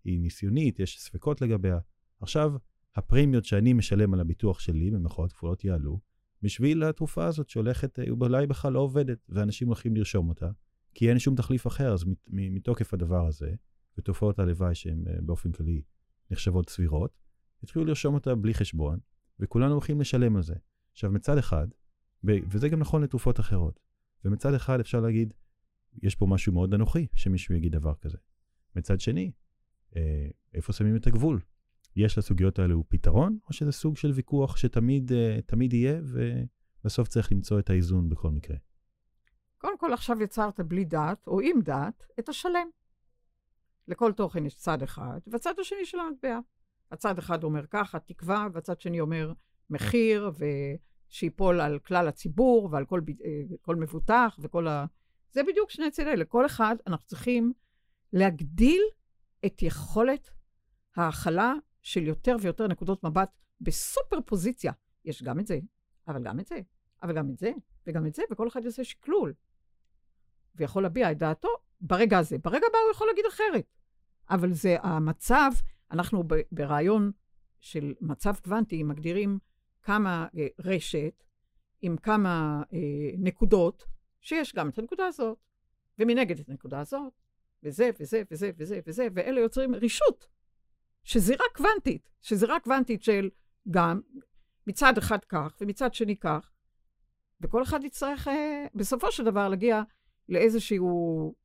היא ניסיונית, יש ספקות לגביה. עכשיו, הפרמיות שאני משלם על הביטוח שלי, במחאות כפולות יעלו, בשביל התרופה הזאת שהולכת, אולי בכלל לא עובדת, ואנשים הולכים לרשום אותה, כי אין שום תחליף אחר, אז מתוקף הדבר הזה, ותופעות הלוואי שהן באופן כללי נחשבות סבירות, התחילו לרשום אותה בלי חשבון, וכולנו הולכים לשלם על זה. עכשיו, מצד אחד, וזה גם נכון לתרופות אחרות, ומצד אחד אפשר להגיד, יש פה משהו מאוד אנוכי, שמישהו יגיד דבר כזה. מצד שני, איפה שמים את הגבול? יש לסוגיות האלה הוא פתרון, או שזה סוג של ויכוח שתמיד יהיה, ובסוף צריך למצוא את האיזון בכל מקרה? קודם כל, עכשיו יצרת בלי דעת, או עם דעת, את השלם. לכל תוכן יש צד אחד, והצד השני של המטבע. הצד אחד אומר ככה, תקווה, והצד שני אומר מחיר, ושיפול על כלל הציבור, ועל כל מבוטח, וכל זה בדיוק שני צדדים. לכל אחד אנחנו צריכים להגדיל את יכולת ההכלה של יותר ויותר נקודות מבט בסופר פוזיציה. יש גם את זה, אבל גם את זה, אבל גם את זה, וגם את זה, וכל אחד יעשה שקלול. ויכול להביע את דעתו ברגע הזה. ברגע הבא הוא יכול להגיד אחרת. אבל זה המצב, אנחנו ברעיון של מצב קוונטי מגדירים כמה רשת עם כמה נקודות, שיש גם את הנקודה הזאת, ומנגד את הנקודה הזאת, וזה, וזה, וזה, וזה, וזה, ואלה יוצרים רישות, שזירה קוונטית של גם מצד אחד כך, ומצד שני כך, וכל אחד יצטרך בסופו של דבר להגיע לאיזשהו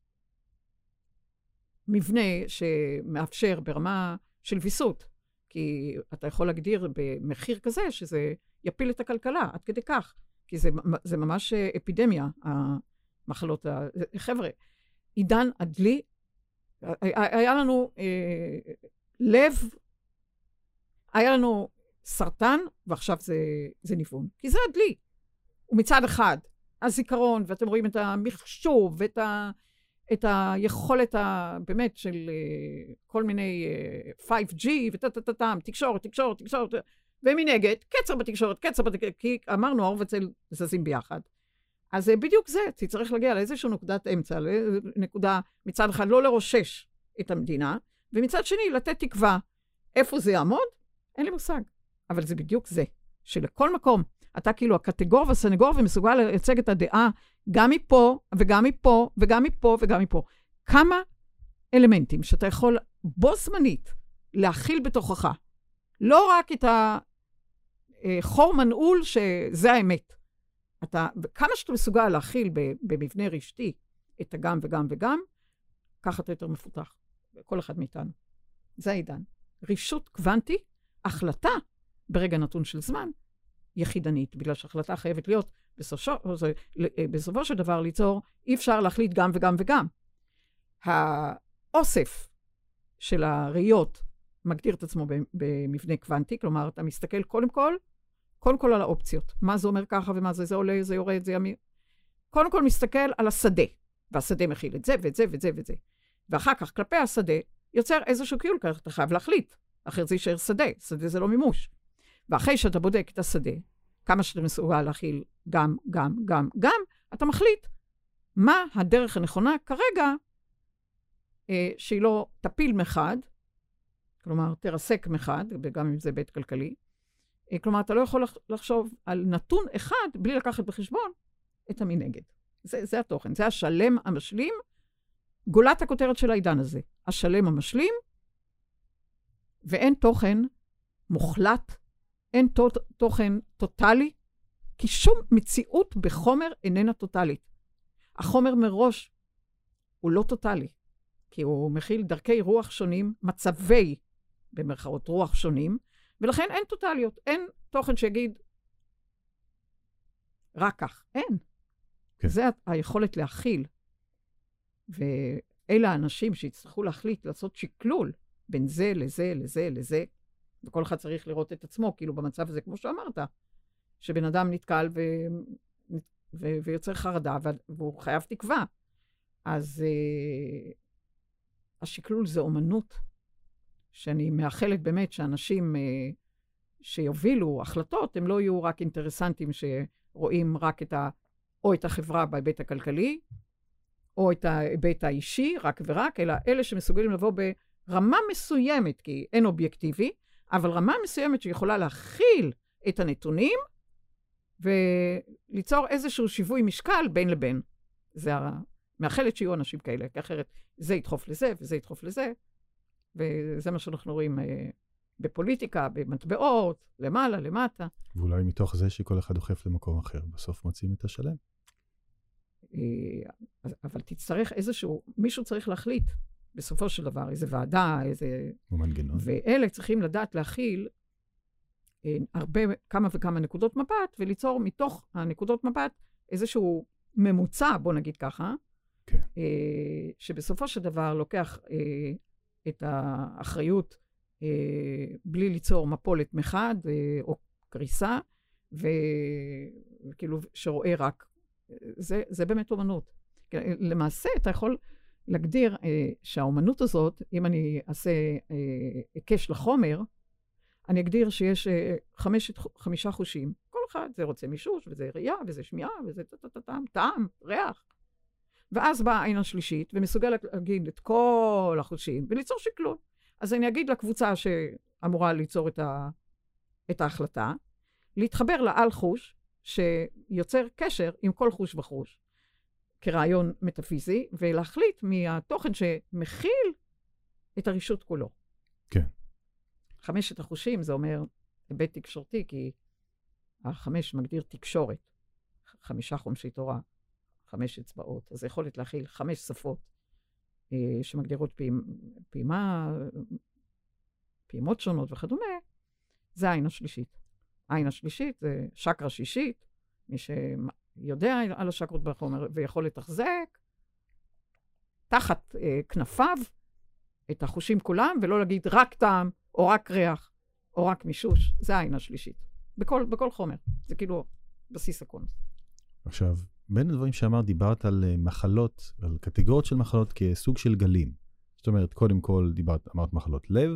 מבנה שמאפשר ברמה של ויסות, כי אתה יכול להגדיר במחיר כזה, שזה יפיל את הכלכלה, עד כדי כך. כי זה ממש אפידמיה, המחלות. חבר'ה, עידן עדלי, היה לנו לב, היה לנו סרטן, ועכשיו זה ניוון. כי זה עדלי. ומצד אחד, הזיכרון, ואתם רואים את המחשוב, ואת היכולת באמת של כל מיני 5G, תקשורת, ומנגד, קצר בתקשורת, כי אמרנו, האור וצל זזים ביחד. אז זה בדיוק זה, צריך להגיע לאיזושהי נקודת אמצע, נקודה מצד אחד לא לרושש את המדינה, ומצד שני לתת תקווה. איפה זה יעמוד? אין לי מושג. אבל זה בדיוק זה, שלכל מקום, אתה כאילו הקטגור והסנגור, ומסוגל לייצג את הדעה, גם מפה, וגם מפה, וגם מפה, וגם מפה. כמה אלמנטים שאתה יכול בו זמנית להכיל בתוכך. לא רק את החור מנעול, שזה האמת. כמה שאתה מסוגל להכיל במבנה רשתי, את הגם וגם וגם, ככה אתה יותר מפותח. כל אחד מאיתנו. זה העידן. רישות קוונטי, החלטה, ברגע נתון של זמן, יחידנית, בגלל שההחלטה חייבת להיות, בסופו של דבר ליצור, אי אפשר להחליט גם וגם וגם. האוסף של הראיות מגדיר את עצמו במבנה קוונטי, כלומר, אתה מסתכל קודם כל על האופציות. מה זה אומר ככה ומה זה, זה עולה, זה יורד, זה ימיר. קודם כל מסתכל על השדה, והשדה מכיל את זה ואת זה ואת זה ואת זה. ואחר כך, כלפי השדה, יוצר איזשהו קיול, כך אתה חייב להחליט. אחר זה יישאר שדה, שדה זה לא מימוש. ואחרי שאתה בודק את השדה, כמה שאתה מסוגל להכיל גם, גם, גם, גם, אתה מחליט מה הדרך הנכונה כרגע, שהיא לא תפיל מחד, כלומר, תרסק מחד, וגם אם זה בית כלכלי. כלומר, אתה לא יכול לחשוב על נתון אחד, בלי לקחת בחשבון, את המנגד. זה התוכן, זה השלם המשלים, גולת הכותרת של העידן הזה, השלם המשלים, ואין תוכן מוחלט, אין תוכן טוטלי, כי שום מציאות בחומר איננה טוטלית. החומר מראש הוא לא טוטלי, כי הוא מכיל דרכי רוח שונים, מצבי במרכאות רוח שונים, ולכן אין טוטליות, אין תוכן שיגיד רק כך, אין. כן. זה היכולת להכיל. ואלה האנשים שיצטרכו להחליט לעשות שקלול בין זה לזה לזה לזה, וכל אחד צריך לראות את עצמו, כאילו במצב הזה, כמו שאמרת, שבן אדם נתקל ויוצר חרדה, והוא חייב תקווה. אז השקלול זה אומנות, שאני מאחלת באמת שאנשים שיובילו החלטות, הם לא יהיו רק אינטרסנטים שרואים רק או את החברה בהיבט הכלכלי, או את ההיבט האישי, רק ורק, אלא אלה שמסוגלים לבוא ברמה מסוימת, כי אין אובייקטיבי, אבל רמה מסוימת שיכולה להכיל את הנתונים, וליצור איזשהו שיווי משקל בין לבין. זה מאחלת שיהיו אנשים כאלה, כי אחרת זה ידחוף לזה, וזה ידחוף לזה, וזה מה שאנחנו רואים בפוליטיקה, במטבעות, למעלה, למטה. ואולי מתוך זה שכל אחד דוחף למקום אחר, בסוף מוצאים את השלם. אבל תצטרך איזשהו, מישהו צריך להחליט, בסופו של דבר, איזו ועדה, איזה... ומנגנון. ואלה צריכים לדעת להכיל הרבה, כמה וכמה נקודות מבט, וליצור מתוך הנקודות מבט איזשהו ממוצע, בוא נגיד ככה, כן. שבסופו של דבר לוקח את האחריות בלי ליצור מפולת מחד או קריסה, וכאילו שרואה רק. זה באמת אומנות. למעשה אתה יכול להגדיר שהאומנות הזאת, אם אני אעשה היקש לחומר, אני אגדיר שיש חמישה חושים. כל אחד, זה רוצה מישוש, וזה ראייה, וזה שמיעה, וזה טעם, ריח. ואז באה העין השלישית, ומסוגל להגיד את כל החושים, וליצור שקלול. אז אני אגיד לקבוצה שאמורה ליצור את ההחלטה, להתחבר לעל חוש, שיוצר קשר עם כל חוש וחוש, כרעיון מטאפיזי, ולהחליט מהתוכן שמכיל את הרישות כולו. כן. 5 החושים, זה אומר, היבט תקשורתי, כי 5 מגדיר תקשורת. 5 חומשי תורה, 5 אצבעות. אז יכולת להכיל 5 שפות, שמגדירות פעימות שונות וכדומה, זה העין השלישית. העין השלישית זה שקרה שישית, מי שיודע על השקרות בחומר ויכול לתחזק, תחת כנפיו את החושים כולם, ולא להגיד רק טעם, או רק ריח, או רק מישוש, זה העין השלישית. בכל חומר, זה כאילו בסיס הכל. עכשיו, בין הדברים שאמרת, דיברת על מחלות, על קטגוריות של מחלות כסוג של גלים. זאת אומרת, קודם כל אמרת מחלות לב,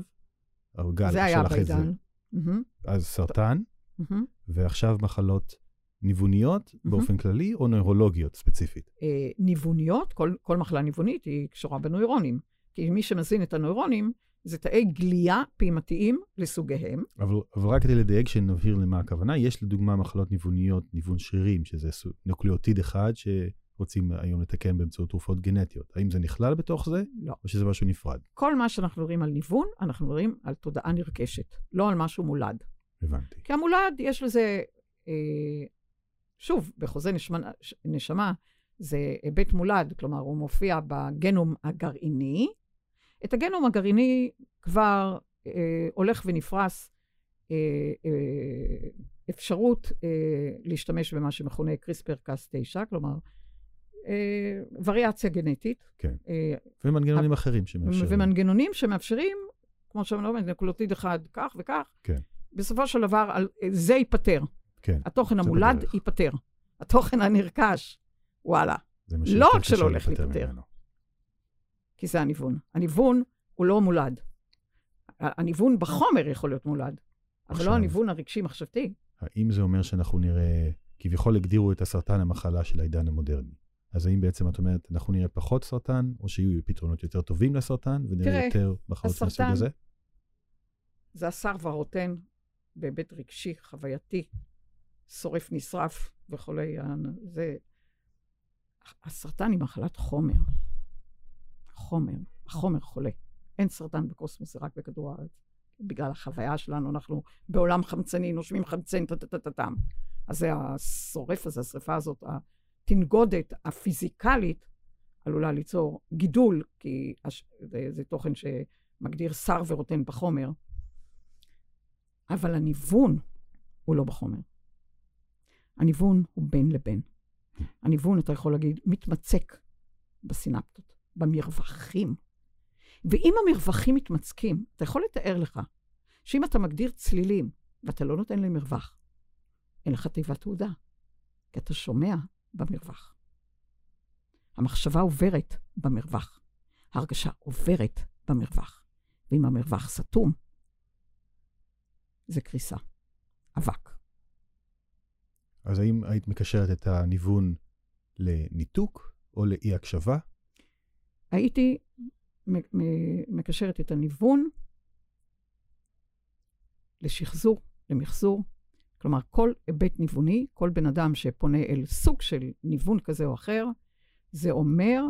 הגל של אחרי זה. אז סרטן. ועכשיו מחלות ניווניות באופן כללי, או נוירולוגיות ספציפית? ניווניות, כל מחלה ניוונית היא קשורה בנוירונים. כי מי שמזין את הנוירונים, זה תאי גליה פעימתיים לסוגיהם. אבל רק כדי לדייק שנבהיר למה הכוונה, יש לדוגמה מחלות ניווניות, ניוון שרירים, שזה נוקליאוטיד אחד שרוצים היום לתקן באמצעות תרופות גנטיות. האם זה נכלל בתוך זה? לא. או שזה משהו נפרד? כל מה שאנחנו רואים על ניוון, אנחנו רואים על תודעה נרכשת, לא על משהו מולד. הבנתי. כי המולד יש לזה, שוב, בחוזה נשמה, זה היבט מולד, כלומר הוא מופיע בגנום הגרעיני, את הגנום הגרעיני כבר הולך ונפרס אפשרות להשתמש במה שמכונה קריספר קאס 9, כלומר, וריאציה גנטית. כן. ומנגנונים אחרים שמאפשרים. ומנגנונים שמאפשרים, כמו שאני לא אומרת, נקולוטיד אחד כך וכך. כן. בסופו של דבר, זה ייפטר. כן. התוכן המולד ייפטר. התוכן הנרכש, וואלה. לא רק שלא הולך להיפטר. כי זה הניוון. הניוון הוא לא מולד. הניוון בחומר יכול להיות מולד, אבל לא הניוון הרגשי-מחשבתי. האם זה אומר שאנחנו נראה, כביכול הגדירו את הסרטן המחלה של העידן המודרני? אז האם בעצם את אומרת, אנחנו נראה פחות סרטן, או שיהיו פתרונות יותר טובים לסרטן, ונראה יותר מחלות מהסוג הזה? זה הסר והרוטן, בהיבט רגשי, חווייתי, שורף נשרף וכולי. הסרטן היא מחלת חומר. החומר חולה. אין סרטן בקוסמוס, זה רק בכדור הארץ. בגלל החוויה שלנו, אנחנו בעולם חמצני, נושמים חמצן, טטטטטטם. אז זה השורף הזה, השריפה הזאת, התנגודת הפיזיקלית, עלולה ליצור גידול, כי זה תוכן שמגדיר שר ורוטן בחומר. אבל הניוון הוא לא בחומר. הניוון הוא בין לבין. הניוון, אתה יכול להגיד, מתמצק בסינפטות. במרווחים. ואם המרווחים מתמצקים, אתה יכול לתאר לך, שאם אתה מגדיר צלילים, ואתה לא נותן להם מרווח, אין לך תיבת תעודה, כי אתה שומע במרווח. המחשבה עוברת במרווח. ההרגשה עוברת במרווח. ואם המרווח סתום, זה קריסה. אבק. אז האם היית מקשרת את הניוון לניתוק, או לאי הקשבה? הייתי מקשרת את הניוון לשחזור, למחזור. כלומר, כל היבט ניווני, כל בן אדם שפונה אל סוג של ניוון כזה או אחר, זה אומר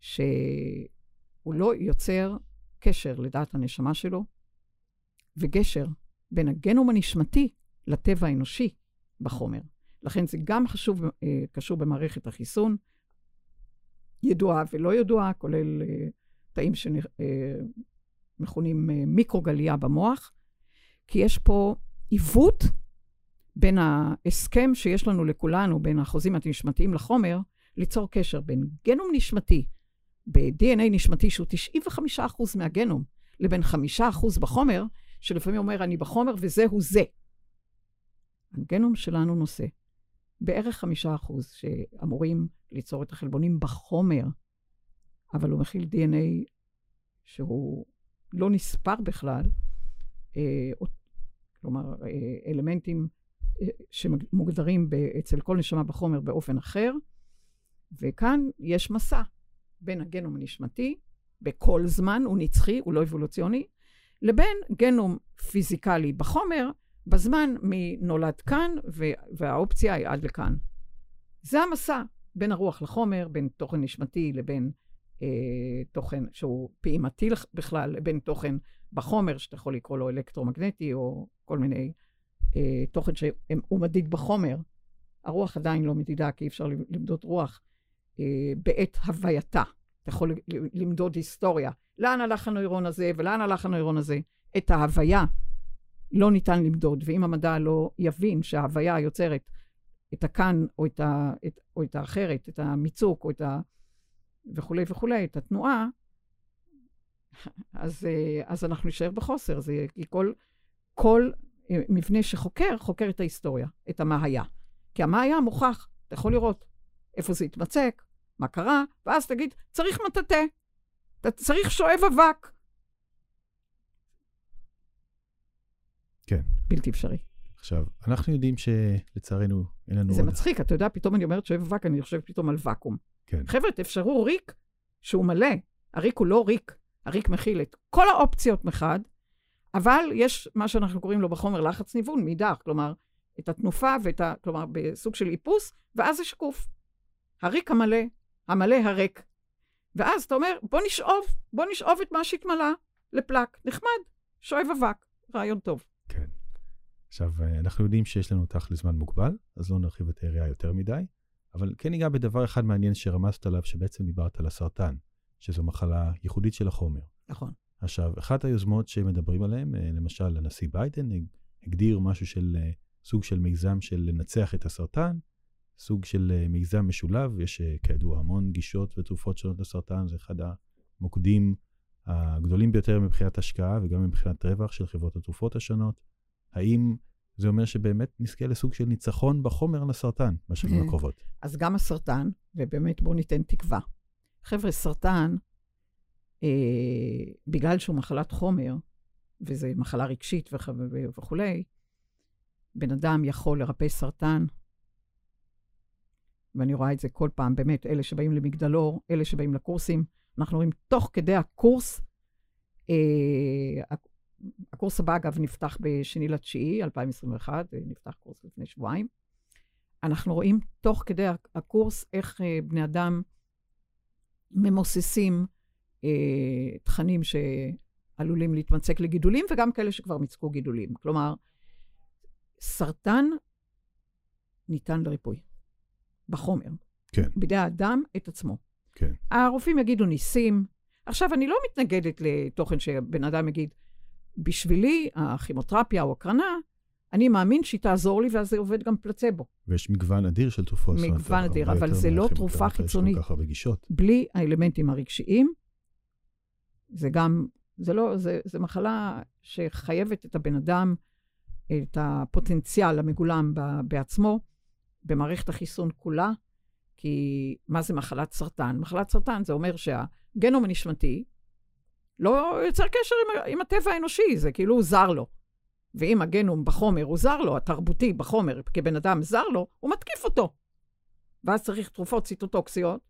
שהוא לא יוצר קשר לדעת הנשמה שלו, וגשר בין הגנום הנשמתי לטבע האנושי בחומר. לכן זה גם חשוב, קשור במערכת החיסון, ידועה ולא ידועה, כולל תאים שמכונים מיקרוגליה במוח, כי יש פה עיוות בין ההסכם שיש לנו לכולנו, בין החוזים הנשמתיים לחומר, ליצור קשר בין גנום נשמתי, ב-DNA נשמתי שהוא 95% מהגנום, לבין 5% בחומר, שלפעמים אומר אני בחומר וזהו זה. הגנום שלנו נושא. בערך 5% שאמורים ליצור את החלבונים בחומר, אבל הוא מכיל DNA שהוא לא נספר בכלל, כלומר, אלמנטים שמוגדרים אצל כל נשמה בחומר באופן אחר, וכאן יש מסע בין הגנום הנשמתי, בכל זמן, הוא נצחי, הוא לא אבולוציוני, לבין גנום פיזיקלי בחומר, בזמן מנולד כאן, והאופציה היא עד לכאן. זה המסע בין הרוח לחומר, בין תוכן נשמתי לבין תוכן שהוא פעימתי בכלל, לבין תוכן בחומר, שאתה יכול לקרוא לו אלקטרומגנטי, או כל מיני תוכן שהוא מדיד בחומר. הרוח עדיין לא מדידה, כי אפשר למדוד רוח בעת הווייתה. אתה יכול למדוד היסטוריה. לאן הלך הנוירון הזה, ולאן הלך הנוירון הזה? את ההוויה. לא ניתן למדוד, ואם המדע לא יבין שההוויה יוצרת את הכאן או את האחרת, את המיצוק או את ה... וכולי וכולי, את התנועה, אז אנחנו נשאר בחוסר. זה כל מבנה שחוקר, חוקר את ההיסטוריה, את מה היה. כי מה היה מוכח, אתה יכול לראות איפה זה התמצק, מה קרה, ואז תגיד, צריך מטאטא, אתה צריך שואב אבק. כן. בלתי אפשרי. עכשיו, אנחנו יודעים שלצערנו אין לנו... זה מצחיק, אתה יודע, פתאום אני אומרת שואב ואק, אני חושב פתאום על ואקום. כן. חבר'ה, אפשרו ריק שהוא מלא. הריק הוא לא ריק. הריק מכיל את כל האופציות מחד, אבל יש מה שאנחנו קוראים לו בחומר לחץ ניוון, מידך, כלומר, את התנופה, כלומר, בסוג של איפוס, ואז זה שקוף. הריק המלא, המלא הריק. ואז אתה אומר, בוא נשאוב את מה שהתמלה לפלק. נחמד, שואב אבק, רעיון טוב. כן. עכשיו, אנחנו יודעים שיש לנו אותך לזמן מוגבל, אז לא נרחיב את העירייה יותר מדי, אבל כן ניגע בדבר אחד מעניין שרמזת עליו, שבעצם דיברת על הסרטן, שזו מחלה ייחודית של החומר. נכון. עכשיו, אחת היוזמות שמדברים עליהן, למשל, הנשיא ביידן הגדיר משהו של סוג של מיזם של לנצח את הסרטן, סוג של מיזם משולב, יש כידוע המון גישות ותרופות שונות לסרטן, זה אחד המוקדים הגדולים ביותר מבחינת השקעה, וגם מבחינת רווח של חברות התרופות השונות. האם זה אומר שבאמת נזכה לסוג של ניצחון בחומר על הסרטן בשנים הקרובות? אז גם הסרטן, ובאמת בואו ניתן תקווה. חבר'ה, סרטן, בגלל שהוא מחלת חומר, וזו מחלה רגשית וכו', בן אדם יכול לרפא סרטן, ואני רואה את זה כל פעם, באמת, אלה שבאים למגדלור, אלה שבאים לקורסים, אנחנו רואים תוך כדי הקורס, הקורס הבא, אגב, נפתח ב2.9, 2021, נפתח קורס לפני שבועיים, אנחנו רואים תוך כדי הקורס, איך בני אדם ממוססים תכנים שעלולים להתמצק לגידולים, וגם כאלה שכבר מצקו גידולים. כלומר, סרטן ניתן לריפוי. בחומר. כן. בידי האדם את עצמו. כן. הרופאים יגידו ניסים. עכשיו, אני לא מתנגדת לתוכן שבן אדם יגיד, בשבילי, הכימותרפיה או הקרנה, אני מאמין שהיא תעזור לי, ואז זה עובד גם פלצבו. ויש מגוון אדיר של תרופות. מגוון אדיר, אבל זה לא תרופה חיצונית. בלי האלמנטים הרגשיים, זה גם, זה לא, זה מחלה שחייבת את הבן אדם, את הפוטנציאל המגולם בעצמו, במערכת החיסון כולה, כי מה זה מחלת סרטן? מחלת סרטן זה אומר שהגנום הנשמתי לא יוצר קשר עם הטבע האנושי, זה כאילו הוא זר לו. ואם הגנום בחומר הוא זר לו, התרבותי בחומר כבן אדם זר לו, הוא מתקיף אותו. ואז צריך תרופות ציטוטוקסיות,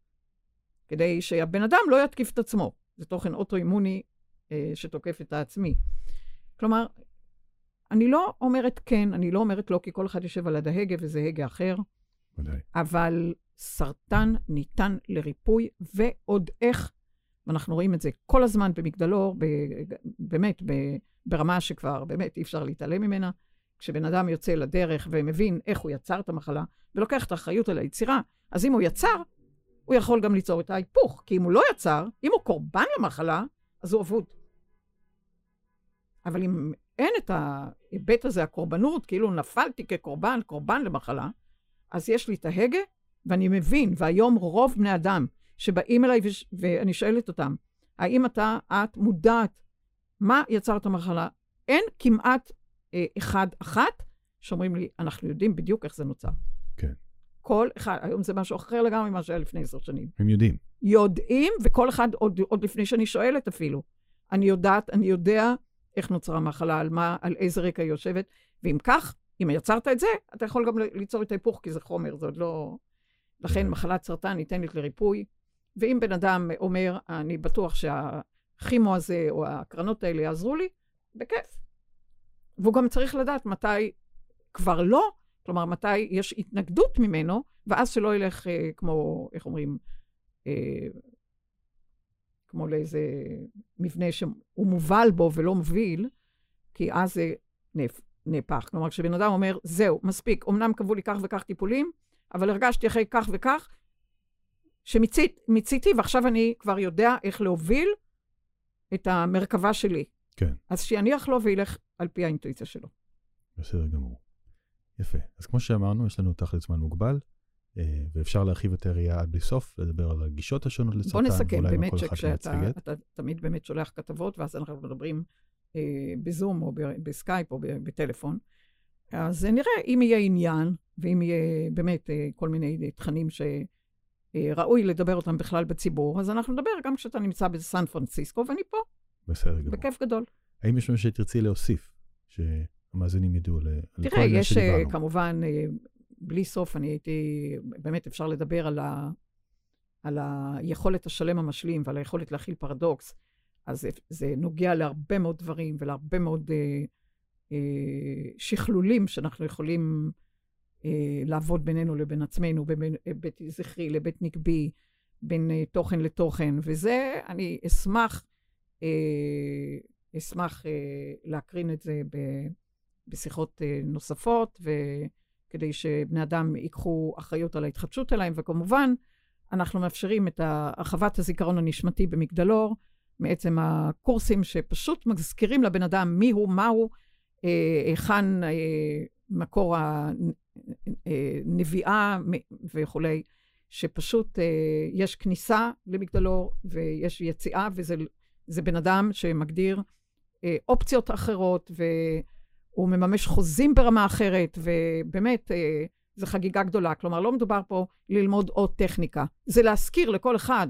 כדי שהבן אדם לא יתקיף את עצמו. זה תוכן אוטואימוני שתוקף את העצמי. כלומר, אני לא אומרת כן, אני לא אומרת לא, כי כל אחד יושב על הדהגה וזה הגה אחר. ודאי. אבל סרטן ניתן לריפוי ועוד איך, ואנחנו רואים את זה כל הזמן במגדלור, באמת, ברמה שכבר באמת אי אפשר להתעלם ממנה, כשבן אדם יוצא לדרך ומבין איך הוא יצר את המחלה, ולוקח את האחריות על היצירה, אז אם הוא יצר, הוא יכול גם ליצור את ההיפוך, כי אם הוא לא יצר, אם הוא קורבן למחלה, אז הוא עבוד. אבל אם אין את ההיבט הזה, הקורבנות, כאילו נפלתי כקורבן, קורבן למחלה, אז יש לי את ההגה, ואני מבין, והיום רוב בני אדם שבאים אליי, ואני שואלת אותם, האם את מודעת, מה יצר את המחלה? אין כמעט אחד-אחת, שאומרים לי, אנחנו יודעים בדיוק איך זה נוצר. כן. כל אחד, היום זה משהו אחר לגמרי ממה שהיה לפני 10 שנים. הם יודעים. יודעים, וכל אחד, עוד לפני שאני שואלת אפילו, אני יודע, איך נוצרה המחלה, על מה, על איזה רקע היא יושבת, ואם כך, אם יצרת את זה, אתה יכול גם ליצור את ההיפוך, כי זה חומר, זה עוד לא... לכן מחלת סרטן ניתנת לריפוי, ואם בן אדם אומר, אני בטוח שהכימו הזה, או הקרנות האלה יעזרו לי, בכיף. והוא גם צריך לדעת מתי כבר לא, כלומר, מתי יש התנגדות ממנו, ואז שלא ילך כמו, איך אומרים, כמו לאיזה מבנה שהוא מובל בו ולא מוביל, כי אז זה נהפך. כלומר, כשבן אדם אומר, זהו, מספיק, אמנם קבעו לי כך וכך טיפולים, אבל הרגשתי אחרי כך וכך, שמיציתי, ועכשיו אני כבר יודע איך להוביל את המרכבה שלי. כן. אז שיניח לו וילך על פי האינטואיציה שלו. בסדר גמור. יפה. אז כמו שאמרנו, יש לנו תחת זמן מוגבל, ואפשר להרחיב את העירייה עד בסוף, לדבר על הגישות השונות לסרטן. בוא נסכם, באמת שאתה תמיד באמת שולח כתבות, ואז אנחנו מדברים בזום או בסקייפ או בטלפון. אז נראה אם יהיה עניין, ואם יהיה באמת כל מיני תכנים שראוי לדבר אותם בכלל בציבור, אז אנחנו נדבר גם כשאתה נמצא בסן פרנסיסקו, ואני פה. בסדר גמור. בכיף גדול. האם יש משהו שתרצי להוסיף, שהמאזינים ידעו על כל מיני שדיברנו? תראה, יש כמובן... בלי סוף, אני הייתי, באמת אפשר לדבר על היכולת השלם המשלים, ועל היכולת להכיל פרדוקס, אז זה נוגע להרבה מאוד דברים, ולהרבה מאוד שכלולים שאנחנו יכולים לעבוד בינינו לבין עצמנו, בין בית זכרי לבית נקבי, בין תוכן לתוכן, וזה אני אשמח להקרין את זה בשיחות נוספות, וכדי שבני אדם ייקחו אחריות על ההתחדשות שלהם, וכמובן אנחנו מאפשרים את הרחבת הזיכרון הנשמתי במגדלור, מעצם הקורסים שפשוט מזכירים לבן אדם מיהו, מהו, היכן מקור הנביאה וכולי, שפשוט יש כניסה למגדלור ויש יציאה, וזה בן אדם שמגדיר אופציות אחרות, והוא מממש חוזים ברמה אחרת, ובאמת זה חגיגה גדולה. כלומר, לא מדובר פה ללמוד עוד טכניקה, זה להזכיר לכל אחד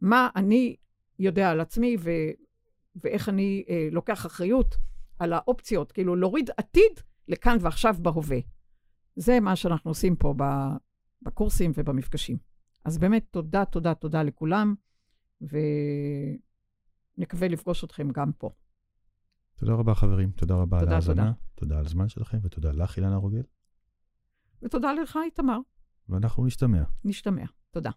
מה אני יודע על עצמי, ואיך אני לוקח אחריות על האופציות, כאילו להוריד עתיד לכאן ועכשיו בהווה. זה מה שאנחנו עושים פה בקורסים ובמפגשים. אז באמת תודה, תודה, תודה לכולם, ונקווה לפגוש אתכם גם פה. תודה רבה חברים, תודה רבה על ההזנה, תודה על הזמן שלכם, ותודה לך אילנה רוגל. ותודה לך איתמר. ואנחנו נשתמע. נשתמע, תודה.